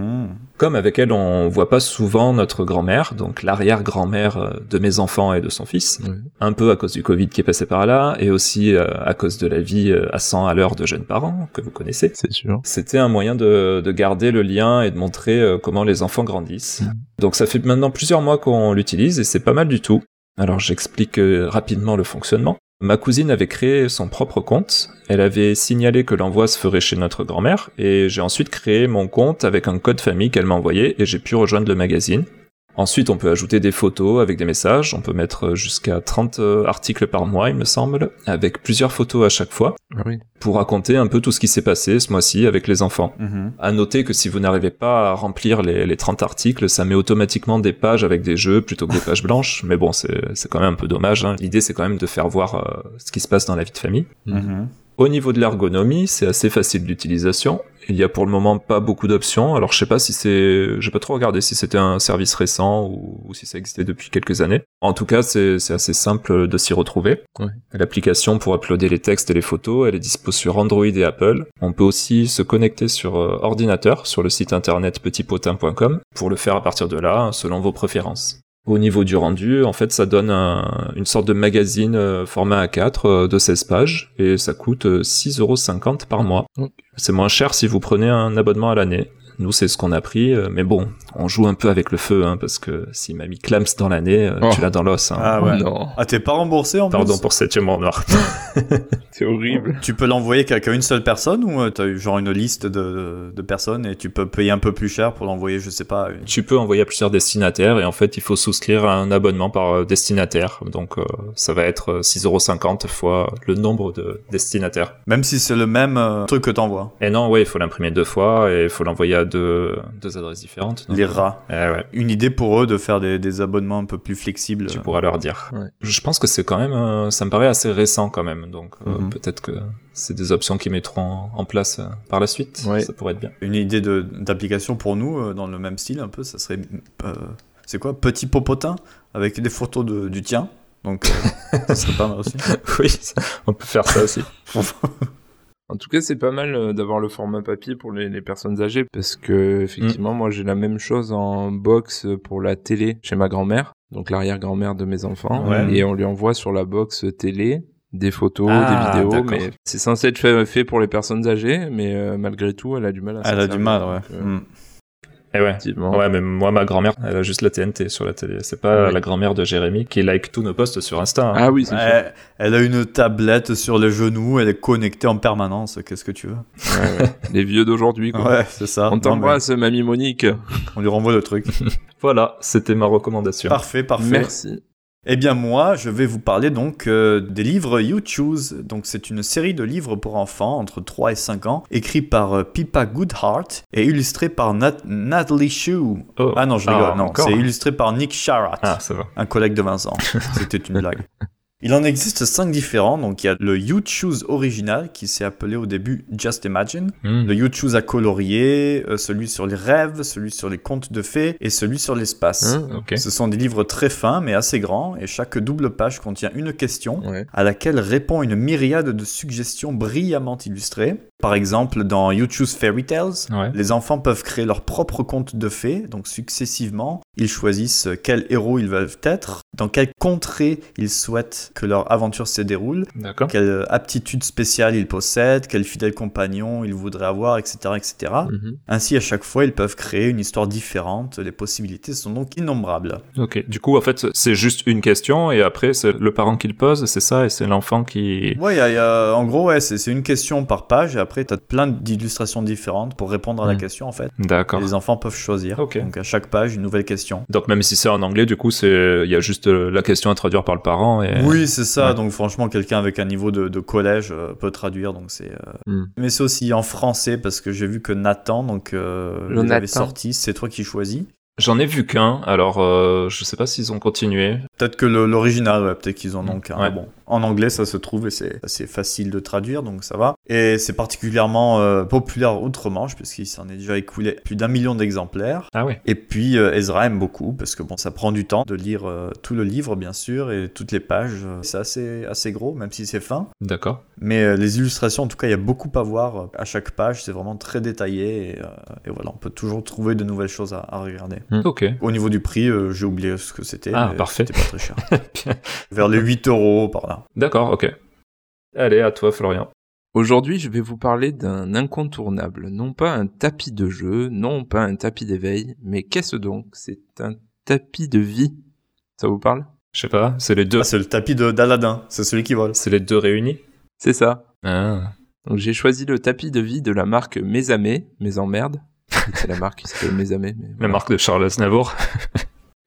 Comme avec elle on voit pas souvent notre grand-mère, donc l'arrière-grand-mère de mes enfants et de son fils, un peu à cause du Covid qui est passé par là et aussi à cause de la vie à 100 à l'heure de jeunes parents que vous connaissez. C'est sûr. C'était un moyen de garder le lien et de montrer comment les enfants grandissent. Donc ça fait maintenant plusieurs mois qu'on l'utilise et c'est pas mal du tout. Alors j'explique rapidement le fonctionnement. Ma cousine avait créé son propre compte, elle avait signalé que l'envoi se ferait chez notre grand-mère, et j'ai ensuite créé mon compte avec un code famille qu'elle m'a envoyé, et j'ai pu rejoindre le magazine. Ensuite, on peut ajouter des photos avec des messages, on peut mettre jusqu'à 30 articles par mois, il me semble, avec plusieurs photos à chaque fois, oui, pour raconter un peu tout ce qui s'est passé ce mois-ci avec les enfants. Mm-hmm. À noter que si vous n'arrivez pas à remplir les 30 articles, ça met automatiquement des pages avec des jeux plutôt que des pages blanches, mais bon, c'est quand même un peu dommage, hein. L'idée, c'est quand même de faire voir ce qui se passe dans la vie de famille. Mm-hmm. Au niveau de l'ergonomie, c'est assez facile d'utilisation. Il y a pour le moment pas beaucoup d'options. Alors je sais pas si j'ai pas trop regardé si c'était un service récent ou si ça existait depuis quelques années. En tout cas, c'est assez simple de s'y retrouver. Ouais. L'application pour uploader les textes et les photos, elle est dispo sur Android et Apple. On peut aussi se connecter sur ordinateur, sur le site internet petitpotin.com, pour le faire à partir de là, selon vos préférences. Au niveau du rendu, en fait, ça donne une sorte de magazine format A4 de 16 pages et ça coûte 6,50€ par mois. Okay. C'est moins cher si vous prenez un abonnement à l'année. Nous, c'est ce qu'on a pris, mais bon, on joue un peu avec le feu, hein, parce que si mamie clams dans l'année, tu l'as dans l'os. Hein. Ah ouais. Non. Ah, t'es pas remboursé en plus ? Pardon pour cet humour noir. C'est horrible. Tu peux l'envoyer qu'à une seule personne ou t'as eu genre une liste de personnes et tu peux payer un peu plus cher pour l'envoyer, je sais pas. Tu peux envoyer à plusieurs destinataires et en fait, il faut souscrire à un abonnement par destinataire. Donc, ça va être 6,50€ fois le nombre de destinataires. Même si c'est le même truc que t'envoies. Et non, ouais, il faut l'imprimer 2 fois et il faut l'envoyer à deux adresses différentes. Donc. Les rats. Ouais. Une idée pour eux de faire des abonnements un peu plus flexibles. Tu pourras leur dire. Ouais. Je pense que c'est quand même, ça me paraît assez récent quand même. Donc peut-être que c'est des options qu'ils mettront en place par la suite. Ouais. Ça pourrait être bien. Une idée d'application pour nous dans le même style un peu, ça serait c'est quoi, petit popotin avec des photos du tien. Donc ça serait pas mal aussi. Oui, on peut faire ça aussi. En tout cas, c'est pas mal d'avoir le format papier pour les personnes âgées parce que, effectivement, moi j'ai la même chose en box pour la télé chez ma grand-mère, donc l'arrière-grand-mère de mes enfants, et on lui envoie sur la box télé des photos, des vidéos, d'accord. Mais c'est censé être fait pour les personnes âgées, mais malgré tout, elle a du mal à s'en servir. Elle a du mal, ouais. Et ouais, mais moi, ma grand-mère, elle a juste la TNT sur la télé. C'est pas la grand-mère de Jérémy qui like tous nos posts sur Insta. Hein. Ah oui, c'est sûr. Elle a une tablette sur les genoux, elle est connectée en permanence. Qu'est-ce que tu veux ? Ouais. Les vieux d'aujourd'hui, quoi. Ouais, c'est ça. On t'embrasse, mamie Monique. On lui renvoie le truc. Voilà, c'était ma recommandation. Parfait. Merci. Eh bien moi, je vais vous parler donc des livres You Choose. Donc c'est une série de livres pour enfants entre 3 et 5 ans, écrits par Pippa Goodheart et illustrés par Natalie Shue. Oh. Ah non, je rigole, non, c'est illustré par Nick Charat, un collègue de Vincent. C'était une blague. Il en existe 5 différents, donc il y a le You Choose original qui s'est appelé au début Just Imagine, le You Choose à colorier, celui sur les rêves, celui sur les contes de fées et celui sur l'espace. Okay. Ce sont des livres très fins mais assez grands et chaque double page contient une question à laquelle répond une myriade de suggestions brillamment illustrées. Par exemple, dans You Choose Fairy Tales, les enfants peuvent créer leur propre conte de fées, donc successivement, ils choisissent quel héros ils veulent être, dans quelle contrée ils souhaitent que leur aventure se déroule, quelle aptitude spéciale ils possèdent, quel fidèle compagnon ils voudraient avoir, etc. etc. Mm-hmm. Ainsi, à chaque fois, ils peuvent créer une histoire différente, les possibilités sont donc innombrables. Ok, du coup, en fait, c'est juste une question, et après, c'est le parent qui le pose, c'est ça, et c'est l'enfant qui... Ouais, en gros, c'est une question par page, et après, t'as plein d'illustrations différentes pour répondre à la question, en fait. D'accord. Les enfants peuvent choisir. Okay. Donc, à chaque page, une nouvelle question. Donc, même si c'est en anglais, du coup, il y a juste la question à traduire par le parent. Et... Oui, c'est ça. Ouais. Donc, franchement, quelqu'un avec un niveau de collège peut traduire. Donc, c'est... Mais c'est aussi en français, parce que j'ai vu que Nathan, donc, il avait sorti. C'est toi qui choisis. J'en ai vu qu'un, alors je sais pas s'ils ont continué. Peut-être que l'original, peut-être qu'ils en ont qu'un. Ouais. Bon. En anglais, ça se trouve et c'est assez facile de traduire, donc ça va. Et c'est particulièrement populaire outre-Manche, puisqu'il s'en est déjà écoulé plus d'1 million d'exemplaires. Ah oui. Et puis Ezra aime beaucoup, parce que bon, ça prend du temps de lire tout le livre, bien sûr, et toutes les pages. C'est assez gros, même si c'est fin. D'accord. Mais les illustrations, en tout cas, il y a beaucoup à voir à chaque page. C'est vraiment très détaillé et voilà, on peut toujours trouver de nouvelles choses à regarder. Okay. Au niveau du prix, j'ai oublié ce que c'était. Ah, parfait. C'était pas très cher. Vers les 8€ par là. D'accord, ok. Allez, à toi, Florian. Aujourd'hui, je vais vous parler d'un incontournable. Non pas un tapis de jeu, non pas un tapis d'éveil, mais qu'est-ce donc ? C'est un tapis de vie. Ça vous parle ? Je sais pas, c'est les deux. Ah, c'est le tapis d'Aladin, c'est celui qui vole. C'est les deux réunis? C'est ça. Ah. Donc j'ai choisi le tapis de vie de la marque Mes Amées, Mes Emmerdes. C'est la marque qui s'appelle Mes Amées. Mais voilà. La marque de Charles Aznavour.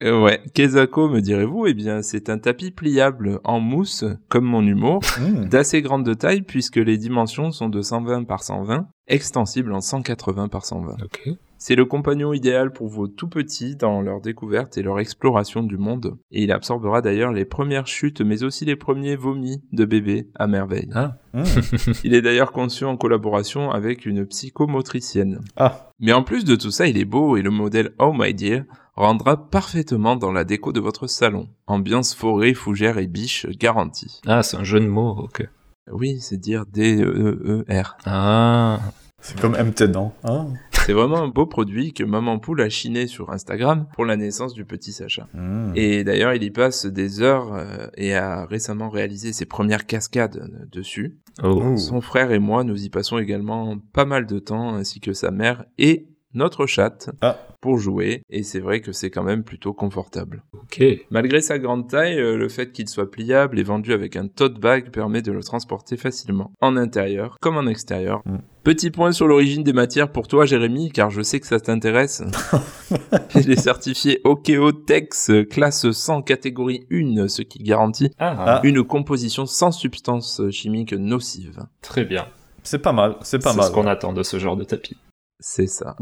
Ouais. Kezako, me direz-vous, eh bien, c'est un tapis pliable en mousse, comme mon humour, d'assez grande taille puisque les dimensions sont de 120 par 120, extensible en 180 par 120. Ok. C'est le compagnon idéal pour vos tout petits dans leur découverte et leur exploration du monde. Et il absorbera d'ailleurs les premières chutes, mais aussi les premiers vomis de bébé à merveille. Ah. Il est d'ailleurs conçu en collaboration avec une psychomotricienne. Ah. Mais en plus de tout ça, il est beau et le modèle Oh My Dear rendra parfaitement dans la déco de votre salon. Ambiance forêt, fougère et biche garantie. Ah, c'est un jeu de mots, ok. Oui, c'est dire D-E-E-R. Ah. C'est comme MT, non? Ah. C'est vraiment un beau produit que Maman Poule a chiné sur Instagram pour la naissance du petit Sacha. Mmh. Et d'ailleurs, il y passe des heures et a récemment réalisé ses premières cascades dessus. Oh. Son frère et moi, nous y passons également pas mal de temps, ainsi que sa mère et notre chatte, pour jouer. Et c'est vrai que c'est quand même plutôt confortable. Ok. Malgré sa grande taille, le fait qu'il soit pliable et vendu avec un tote bag permet de le transporter facilement, en intérieur comme en extérieur. Mmh. Petit point sur l'origine des matières pour toi, Jérémy, car je sais que ça t'intéresse. Il est certifié Oeko-Tex, classe 100, catégorie 1, ce qui garantit une composition sans substance chimique nocive. Très bien. C'est pas mal, c'est pas mal. C'est ce qu'on attend de ce genre de tapis. C'est ça.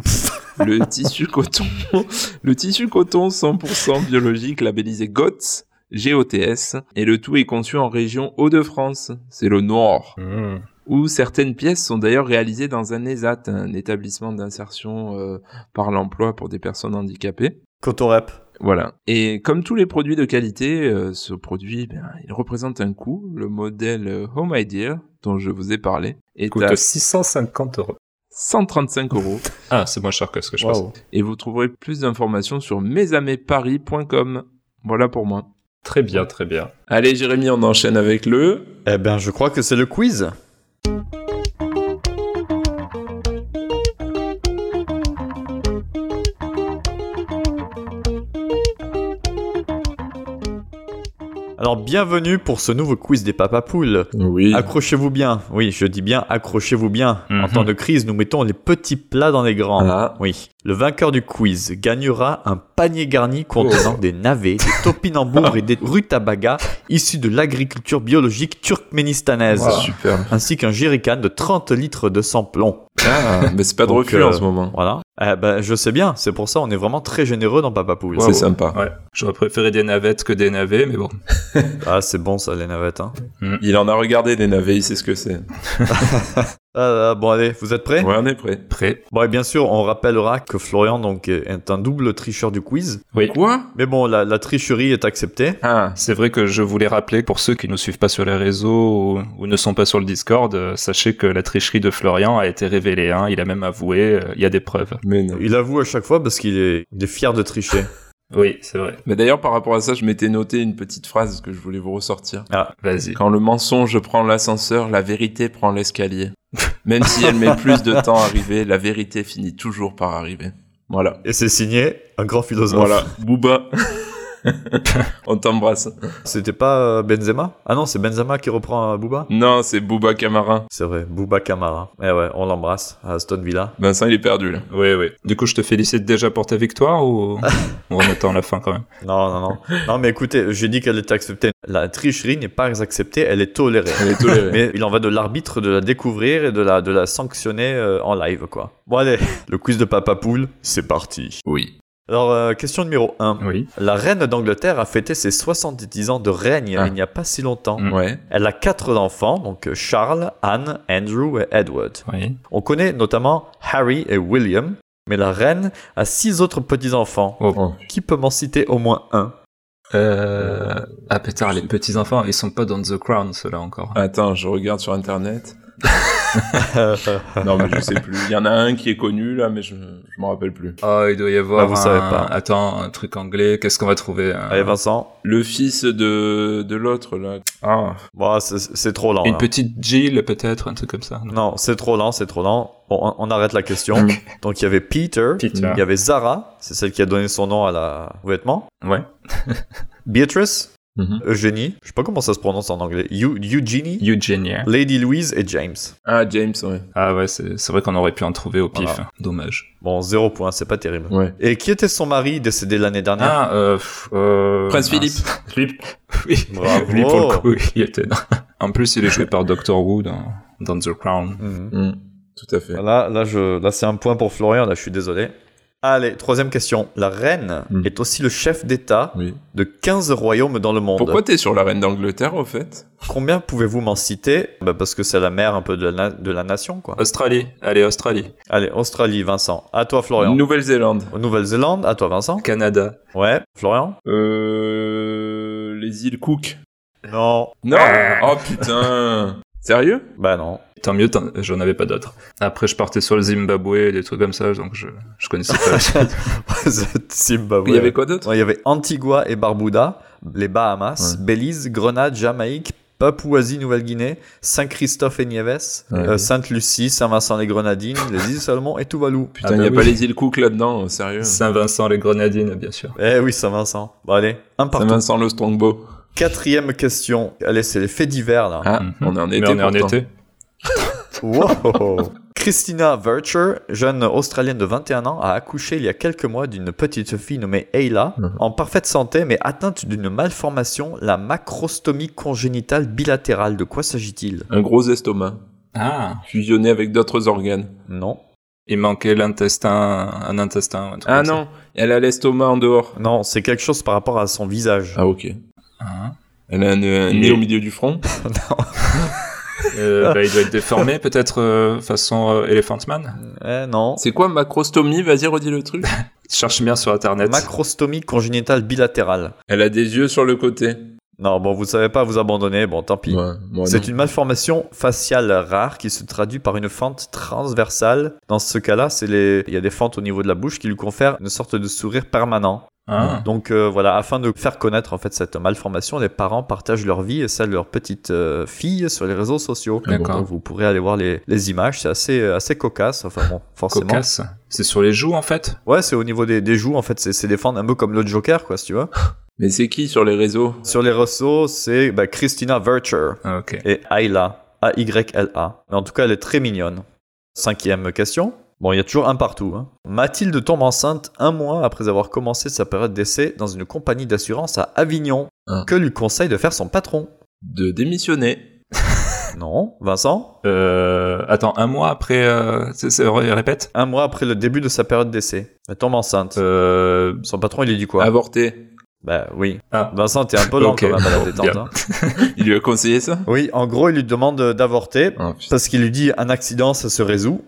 Le tissu coton 100% biologique labellisé GOTS, G-O-T-S, et le tout est conçu en région Hauts-de-France, c'est le Nord. Mmh. Où certaines pièces sont d'ailleurs réalisées dans un ESAT, un établissement d'insertion par l'emploi pour des personnes handicapées. Cotorep. Voilà. Et comme tous les produits de qualité, ce produit, il représente un coût. Le modèle Oh My Dear, dont je vous ai parlé, coûte 650€. 135€. Ah, c'est moins cher que ce que je pense. Et vous trouverez plus d'informations sur mesametsparis.com. Voilà pour moi. Très bien, très bien. Allez, Jérémy, on enchaîne avec le... Eh ben, je crois que c'est le quiz. Alors, bienvenue pour ce nouveau quiz des Papapoules. Oui. Accrochez-vous bien. Oui, je dis bien, accrochez-vous bien. Mm-hmm. En temps de crise, nous mettons les petits plats dans les grands. Ah. Oui. Le vainqueur du quiz gagnera un panier garni contenant des navets, des topinambours et des rutabagas issus de l'agriculture biologique turkménistanaise. Wow. Super. Ainsi qu'un jerrycan de 30 litres de sans-plomb. Ah, mais c'est pas de refus en ce moment. Voilà. Je sais bien, c'est pour ça on est vraiment très généreux dans Papapoules. Wow. C'est sympa. Ouais. J'aurais préféré des navettes que des navets, mais bon. Ah, c'est bon ça, les navettes. Hein. Il en a regardé des navets, il sait ce que c'est. Bon, allez, vous êtes prêts? Ouais, on est prêts. Prêt. Bon, et bien sûr, on rappellera que Florian, donc, est un double tricheur du quiz. Oui. Quoi? Mais bon, la tricherie est acceptée. Ah, c'est vrai que je voulais rappeler pour ceux qui ne nous suivent pas sur les réseaux ou ne sont pas sur le Discord, sachez que la tricherie de Florian a été révélée, hein. Il a même avoué, il y a des preuves. Mais non. Il avoue à chaque fois parce qu'il est fier de tricher. Oui, c'est vrai. Mais d'ailleurs, par rapport à ça, je m'étais noté une petite phrase que je voulais vous ressortir. Ah, vas-y. Quand le mensonge prend l'ascenseur, la vérité prend l'escalier. Même si elle met plus de temps à arriver, la vérité finit toujours par arriver. Voilà. Et c'est signé un grand philosophe. Voilà. Booba. On t'embrasse. C'était pas Benzema? Ah non, c'est Benzema qui reprend Booba? Non, c'est Booba Camara. C'est vrai, Booba Camara. Eh ouais, on l'embrasse à Aston Villa. Vincent, il est perdu là. Oui. Du coup, je te félicite déjà pour ta victoire ou on attend la fin quand même? Non. Non, mais écoutez, j'ai dit qu'elle était acceptée. La tricherie n'est pas acceptée, elle est tolérée. Mais il en va de l'arbitre de la découvrir et de la sanctionner en live, quoi. Bon, allez, le quiz de Papapoule, c'est parti. Oui. Alors, question numéro 1. Oui. La reine d'Angleterre a fêté ses 70 ans de règne il n'y a pas si longtemps. Ouais. Elle a 4 enfants, donc Charles, Anne, Andrew et Edward. Oui. On connaît notamment Harry et William, mais la reine a 6 autres petits-enfants. Oh. Qui peut m'en citer au moins un? Ah putain, les petits-enfants, ils sont pas dans The Crown, ceux-là encore. Attends, je regarde sur internet. Non mais je sais plus. Il y en a un qui est connu là, mais je m'en rappelle plus. Ah, il doit y avoir. Ah, vous savez pas. Attends, un truc anglais. Qu'est-ce qu'on va trouver? Allez Vincent. Le fils de l'autre là. Ah. Bon, c'est trop lent. Une là. Petite Jill peut-être, un truc comme ça. Non, c'est trop lent. Bon, on arrête la question. Donc il y avait Peter. Il y avait Zara, c'est celle qui a donné son nom à la vêtement. Ouais. Beatrice. Eugénie, je sais pas comment ça se prononce en anglais. Eugénie. Lady Louise et James. Ah, James, ouais. Ah ouais, c'est vrai qu'on aurait pu en trouver au pif. Voilà. Dommage. Bon, 0 point, c'est pas terrible. Ouais. Et qui était son mari décédé l'année dernière ? Ah, Prince Philippe. Philippe. Oui. Bravo. Lui, pour le coup, il était dans... En plus, il est joué par Doctor Who dans The Crown. Tout à fait. Là, c'est un point pour Florian, là, je suis désolé. Allez, troisième question. La reine est aussi le chef d'État de 15 royaumes dans le monde. Pourquoi t'es sur la reine d'Angleterre, au fait ? Combien pouvez-vous m'en citer ? Bah parce que c'est la mère un peu de la nation, quoi. Australie. Allez, Australie, Vincent. À toi, Florian. Nouvelle-Zélande. À toi, Vincent. Canada. Ouais, Florian. Les îles Cook. Non. Oh, putain. Sérieux ? Bah non. Tant mieux, j'en avais pas d'autres. Après, je partais sur le Zimbabwe et des trucs comme ça, donc je connaissais pas la suite. Zimbabwe. Il y avait quoi d'autre ? Il y avait Antigua et Barbuda, les Bahamas, Belize, Grenade, Jamaïque, Papouasie-Nouvelle-Guinée, Saint-Christophe et Nieves, Sainte-Lucie, Saint-Vincent-les-Grenadines, les îles Salomon et Tuvalu. Putain, il n'y a pas les îles Cook là-dedans, sérieux. Saint-Vincent-les-Grenadines, bien sûr. Eh oui, Saint-Vincent. Bon, allez, un partout. Saint-Vincent le Strongbow. Quatrième question. Allez, c'est les faits divers, là. Ah, on est en été. Wow. Christina Vercher, jeune Australienne de 21 ans, a accouché il y a quelques mois d'une petite fille nommée Ayla, en parfaite santé, mais atteinte d'une malformation, la macrostomie congénitale bilatérale. De quoi s'agit-il ? Un gros estomac. Ah. Fusionné avec d'autres organes. Non. Il manquait un intestin. Un truc comme ça. Elle a l'estomac en dehors. Non, c'est quelque chose par rapport à son visage. Ah, ok. Elle a un nez au milieu du front. Non. Il doit être déformé, peut-être façon Elephant Man. Non. C'est quoi macrostomie ? Vas-y, redis le truc. Cherche bien sur internet. Macrostomie congénitale bilatérale. Elle a des yeux sur le côté. Non, bon, vous savez pas, vous abandonnez, bon, tant pis. Ouais, c'est une malformation faciale rare qui se traduit par une fente transversale. Dans ce cas-là, il y a des fentes au niveau de la bouche qui lui confèrent une sorte de sourire permanent. Ah. Donc voilà, afin de faire connaître en fait cette malformation, les parents partagent leur vie et celle de leur petite fille sur les réseaux sociaux. D'accord. Donc, vous pourrez aller voir les images, c'est assez cocasse. Enfin bon, forcément. Cocasse. C'est sur les joues en fait. Ouais, c'est au niveau des joues en fait. C'est des fentes un peu comme le Joker, quoi, si tu veux. Mais c'est qui sur les réseaux ? Sur les réseaux, c'est Christina Vercher et Ayla, A-Y-L-A. Mais en tout cas, elle est très mignonne. Cinquième question. Bon, il y a toujours un partout. Mathilde tombe enceinte 1 mois après avoir commencé sa période d'essai dans une compagnie d'assurance à Avignon. Que lui conseille de faire son patron ? De démissionner. Non, Vincent ? Attends, 1 mois après... répète. 1 mois après le début de sa période d'essai. Elle tombe enceinte. Son patron, il lui dit quoi ? Avorter. Bah oui. Ah. Vincent, t'es un peu lent quand même à la détente. Il lui a conseillé ça ? Oui, en gros, il lui demande d'avorter parce qu'il lui dit un accident, ça se résout.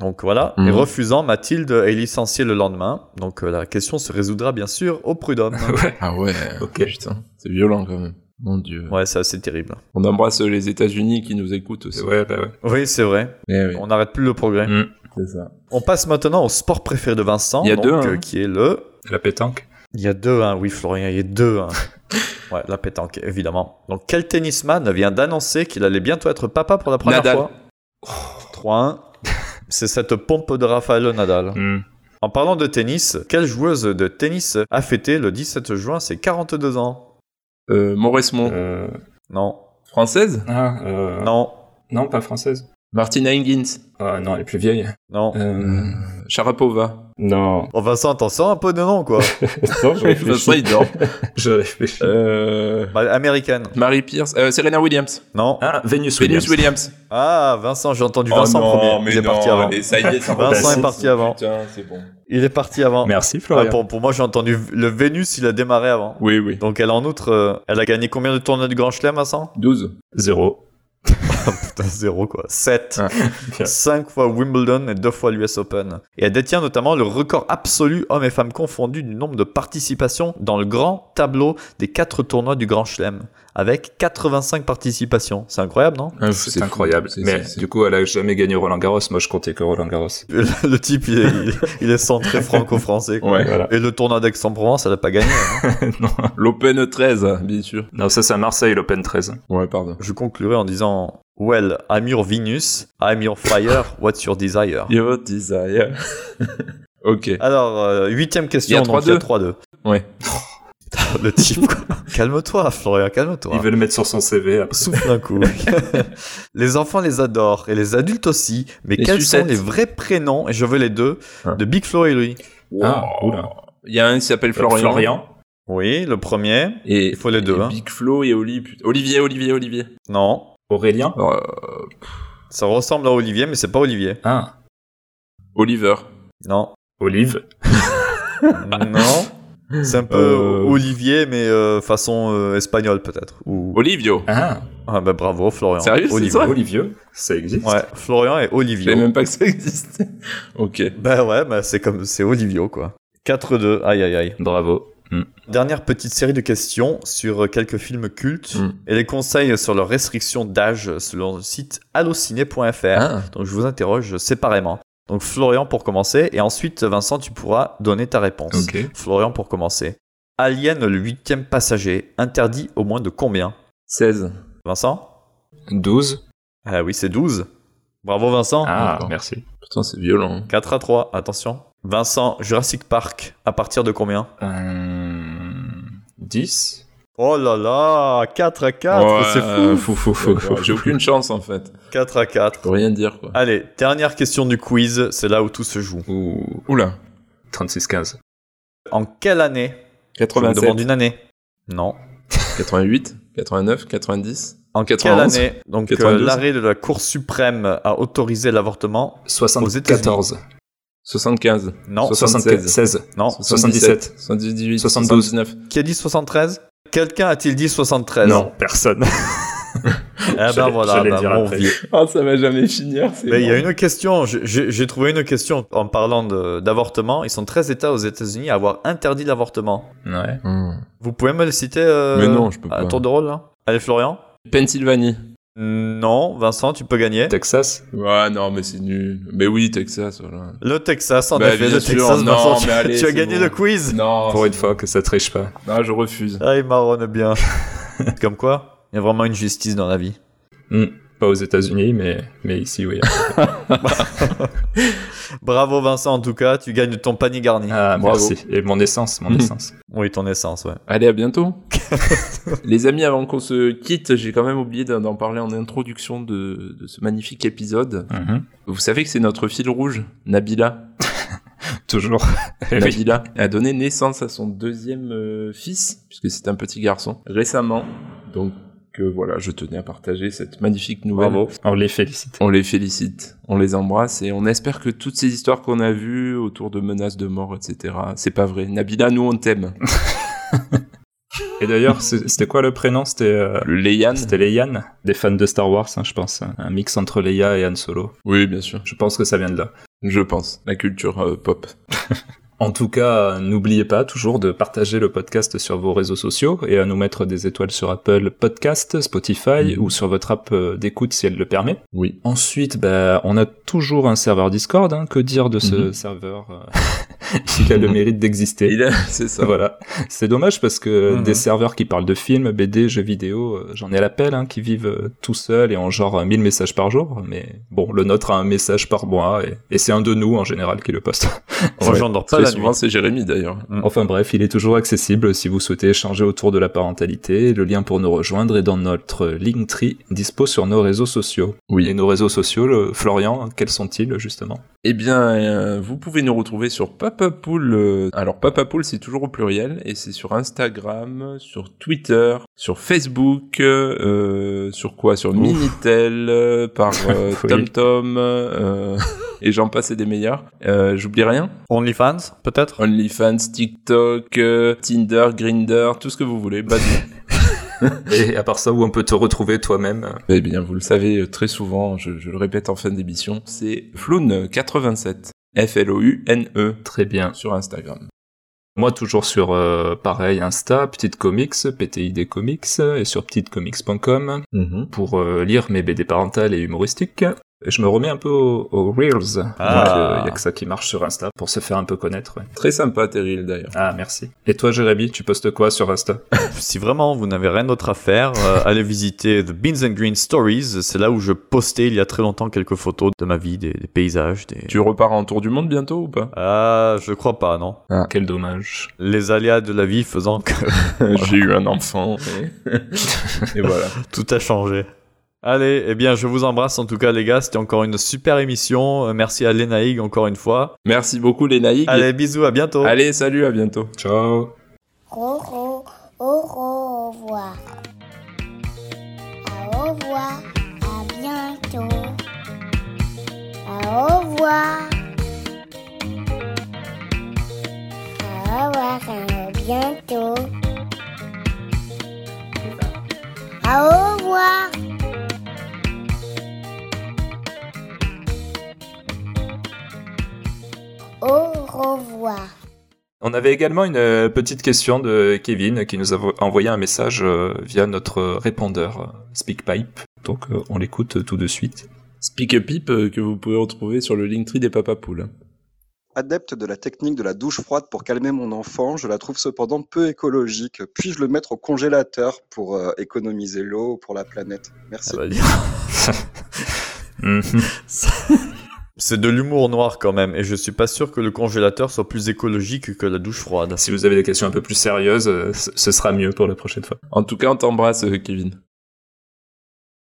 Donc voilà. Et refusant, Mathilde est licenciée le lendemain. Donc la question se résoudra bien sûr au prud'homme. Ouais. Ah ouais, ok, putain. C'est violent quand même. Mon Dieu. Ouais, c'est assez terrible. On embrasse les États-Unis qui nous écoutent aussi. Ouais, bah ouais. Oui, c'est vrai. Oui. On n'arrête plus le progrès. C'est ça. On passe maintenant au sport préféré de Vincent. Il y a donc, deux, qui est la pétanque. Il y a 2-1, oui Florian, il y a 2-1. Ouais, la pétanque, évidemment. Donc quel tennisman vient d'annoncer qu'il allait bientôt être papa pour la première fois ? Nadal. 3-1. C'est cette pompe de Rafael Nadal. En parlant de tennis, quelle joueuse de tennis a fêté le 17 juin ses 42 ans ? Mauresmo. Non. Française ? Non. Non, pas française. Martina Hingis. Non, elle est plus vieille. Non. Sharapova. Non. Oh Vincent, t'en sors un peu de nom, quoi. Non, je réfléchis. Vincent, il dort. Je réfléchis. Américaine. Mary Pierce. Serena Williams. Non. Ah, Venus Williams. Ah, Vincent, j'ai entendu Vincent premier. Il est parti avant. Ça y est, Vincent est parti avant. Putain, c'est bon. Il est parti avant. Merci, Florian. Pour moi, j'ai entendu le Vénus, il a démarré avant. Oui. Donc, elle, en outre, elle a gagné combien de tournois de Grand Chelem, Vincent ? 12. 0. Putain, 0 quoi. 7. 5 fois Wimbledon et 2 fois l'US Open. Et elle détient notamment le record absolu, hommes et femmes confondus, du nombre de participations dans le grand tableau des 4 tournois du Grand Chelem, avec 85 participations. C'est incroyable, non ? C'est incroyable. Mais du coup, elle a jamais gagné Roland Garros. Moi, je comptais que Roland Garros. Le type, il est centré franco-français. Quoi. Ouais, voilà. Et le tournoi d'Aix-en-Provence, elle a pas gagné. Non. L'Open 13, bien sûr. Non, ça, c'est à Marseille, l'Open 13. Ouais, pardon. Je conclurai en disant... Well, I'm your Venus, I'm your fire, what's your desire? Your desire. Ok. Alors, 8e question, donc il y a 3-2. Ouais. le type, quoi. Calme-toi, Florian, calme-toi. Il veut le mettre sur son CV après. Souffle un coup. Les enfants les adorent, et les adultes aussi, mais quels sont les vrais prénoms, et je veux les deux, de Big Flo et lui? Il y a un qui s'appelle Florian. Oui, le premier. Et, il faut les deux. Big Flo et Oli. Olivier. Non. Aurélien. Ça ressemble à Olivier, mais c'est pas Olivier. Ah. Oliver. Non. Olive. Non. C'est un peu Olivier, mais façon espagnole peut-être. Ou... Olivio. Ah. Ah bah bravo Florian. Sérieux, Olivier. C'est ça, Olivio. Ça existe. Ouais. Florian et Olivio. Je savais même pas que ça existait. Ok. Bah ouais, bah c'est Olivio quoi. 4-2. Aïe aïe aïe. Bravo. Dernière petite série de questions sur quelques films cultes et les conseils sur leurs restrictions d'âge selon le site allociné.fr. Donc je vous interroge séparément. Donc Florian pour commencer et ensuite Vincent tu pourras donner ta réponse. Okay. Florian pour commencer. Alien le 8e passager, interdit au moins de combien? 16. Vincent? 12. Ah oui, c'est 12. Bravo Vincent. Ah merci. Putain c'est violent. 4-3, attention. Vincent, Jurassic Park, à partir de combien? 10. Oh là là, 4-4, ouais, c'est fou. J'ai aucune chance en fait. 4-4. Pour rien dire quoi. Allez, dernière question du quiz, c'est là où tout se joue. Oula. 36-15. En quelle année? 87. Je me demande une année. Non. 88, 89, 90. En 91. Quelle année? Donc l'arrêt de la Cour suprême a autorisé l'avortement? 74. Aux États-Unis. 75. Non. 76. 16. Non. 77. 78. 72. 79. Qui a dit 73? Quelqu'un a-t-il dit 73? Non, personne. Ah ben voilà, mon vieux. Oh, ça va jamais finir. Mais il y a une question, j'ai trouvé une question en parlant d'avortement. Ils sont 13 États aux États-Unis à avoir interdit l'avortement. Ouais. Vous pouvez me le citer mais non, je peux pas. À tour de rôle, là. Allez, Florian. Pennsylvanie. Non, Vincent, tu peux gagner. Texas? Ouais, non, mais c'est nul. Mais oui, Texas, voilà. Le Texas, en effet, le sûr. Texas, non, Vincent, mais allez, tu as gagné le quiz. Non. Pour une fois que ça triche pas. Ah, je refuse. Ah, il marronne bien. Comme quoi, il y a vraiment une justice dans la vie. Pas aux États-Unis, mais ici, oui. Bravo, Vincent, en tout cas, tu gagnes ton panier garni. Ah, bravo. Merci. Et mon essence. Oui, ton essence, ouais. Allez, à bientôt. Les amis, avant qu'on se quitte, j'ai quand même oublié d'en parler en introduction de ce magnifique épisode. Vous savez que c'est notre fil rouge, Nabila. Toujours. Nabila a donné naissance à son deuxième fils, puisque c'est un petit garçon, récemment. Donc, voilà, je tenais à partager cette magnifique nouvelle. Bravo. On les félicite. On les embrasse et on espère que toutes ces histoires qu'on a vues autour de menaces de mort, etc., c'est pas vrai. Nabila, nous, on t'aime. Et d'ailleurs, c'était quoi le prénom? C'était Leyan. C'était Leyan. Des fans de Star Wars, hein, je pense. Un mix entre Leia et Han Solo. Oui, bien sûr. Je pense que ça vient de là. Je pense. La culture pop. En tout cas, n'oubliez pas toujours de partager le podcast sur vos réseaux sociaux et à nous mettre des étoiles sur Apple Podcast, Spotify ou sur votre app d'écoute si elle le permet. Oui. Ensuite, on a toujours un serveur Discord. Hein. Que dire de ce serveur qui a le mérite d'exister. C'est ça. Voilà. C'est dommage parce que des serveurs qui parlent de films, BD, jeux vidéo, j'en ai à l'appel, hein, qui vivent tout seuls et ont genre 1000 messages par jour. Mais bon, le nôtre a un message par mois et c'est un de nous en général qui le poste. Ouais. Souvent, c'est Jérémy d'ailleurs. Enfin bref, il est toujours accessible si vous souhaitez échanger autour de la parentalité. Le lien pour nous rejoindre est dans notre Linktree, dispo sur nos réseaux sociaux. Oui. Et nos réseaux sociaux, Florian, quels sont-ils justement? Eh bien, vous pouvez nous retrouver sur Papapoules. Alors Papapoules, c'est toujours au pluriel et c'est sur Instagram, sur Twitter, sur Facebook, sur quoi? Sur Minitel, par TomTom, et j'en passe et des meilleurs. J'oublie rien. OnlyFans? Peut-être OnlyFans, TikTok, Tinder, Grindr, tout ce que vous voulez. Et à part ça, où on peut te retrouver toi-même? Eh bien, vous le savez très souvent, je le répète en fin d'émission, c'est Floun87, F-L-O-U-N-E. Très bien. Sur Instagram. Moi, toujours sur, pareil, Insta, PetiteComics, PTIDComics, et sur PetiteComics.com, pour lire mes BD parentales et humoristiques. Je me remets un peu aux Reels. Ah. Donc, il n'y a que ça qui marche sur Insta pour se faire un peu connaître. Ouais. Très sympa tes Reels d'ailleurs. Ah, merci. Et toi, Jérémy, tu postes quoi sur Insta? Si vraiment vous n'avez rien d'autre à faire, allez visiter The Beans and Greens Stories. C'est là où je postais il y a très longtemps quelques photos de ma vie, des paysages. Tu repars en tour du monde bientôt ou pas? Je crois pas, non. Ah. Quel dommage. Les aléas de la vie faisant que... J'ai eu un enfant et voilà. Tout a changé. Allez, eh bien, je vous embrasse en tout cas, les gars. C'était encore une super émission. Merci à Lénaïg encore une fois. Merci beaucoup, Lénaïg. Allez, bisous, à bientôt. Allez, salut, à bientôt. Ciao. Au revoir. Au revoir, à bientôt. Au revoir. Au revoir, à bientôt. Au revoir. Au revoir. On avait également une petite question de Kevin qui nous a envoyé un message via notre répondeur Speakpipe. Donc on l'écoute tout de suite. Speakpipe que vous pouvez retrouver sur le Linktree des Papapoules. Adepte de la technique de la douche froide pour calmer mon enfant, je la trouve cependant peu écologique. Puis-je le mettre au congélateur pour économiser l'eau pour la planète? Merci. Ah bah, c'est de l'humour noir quand même, et je suis pas sûr que le congélateur soit plus écologique que la douche froide. Si vous avez des questions un peu plus sérieuses, ce sera mieux pour la prochaine fois. En tout cas, on t'embrasse, Kevin.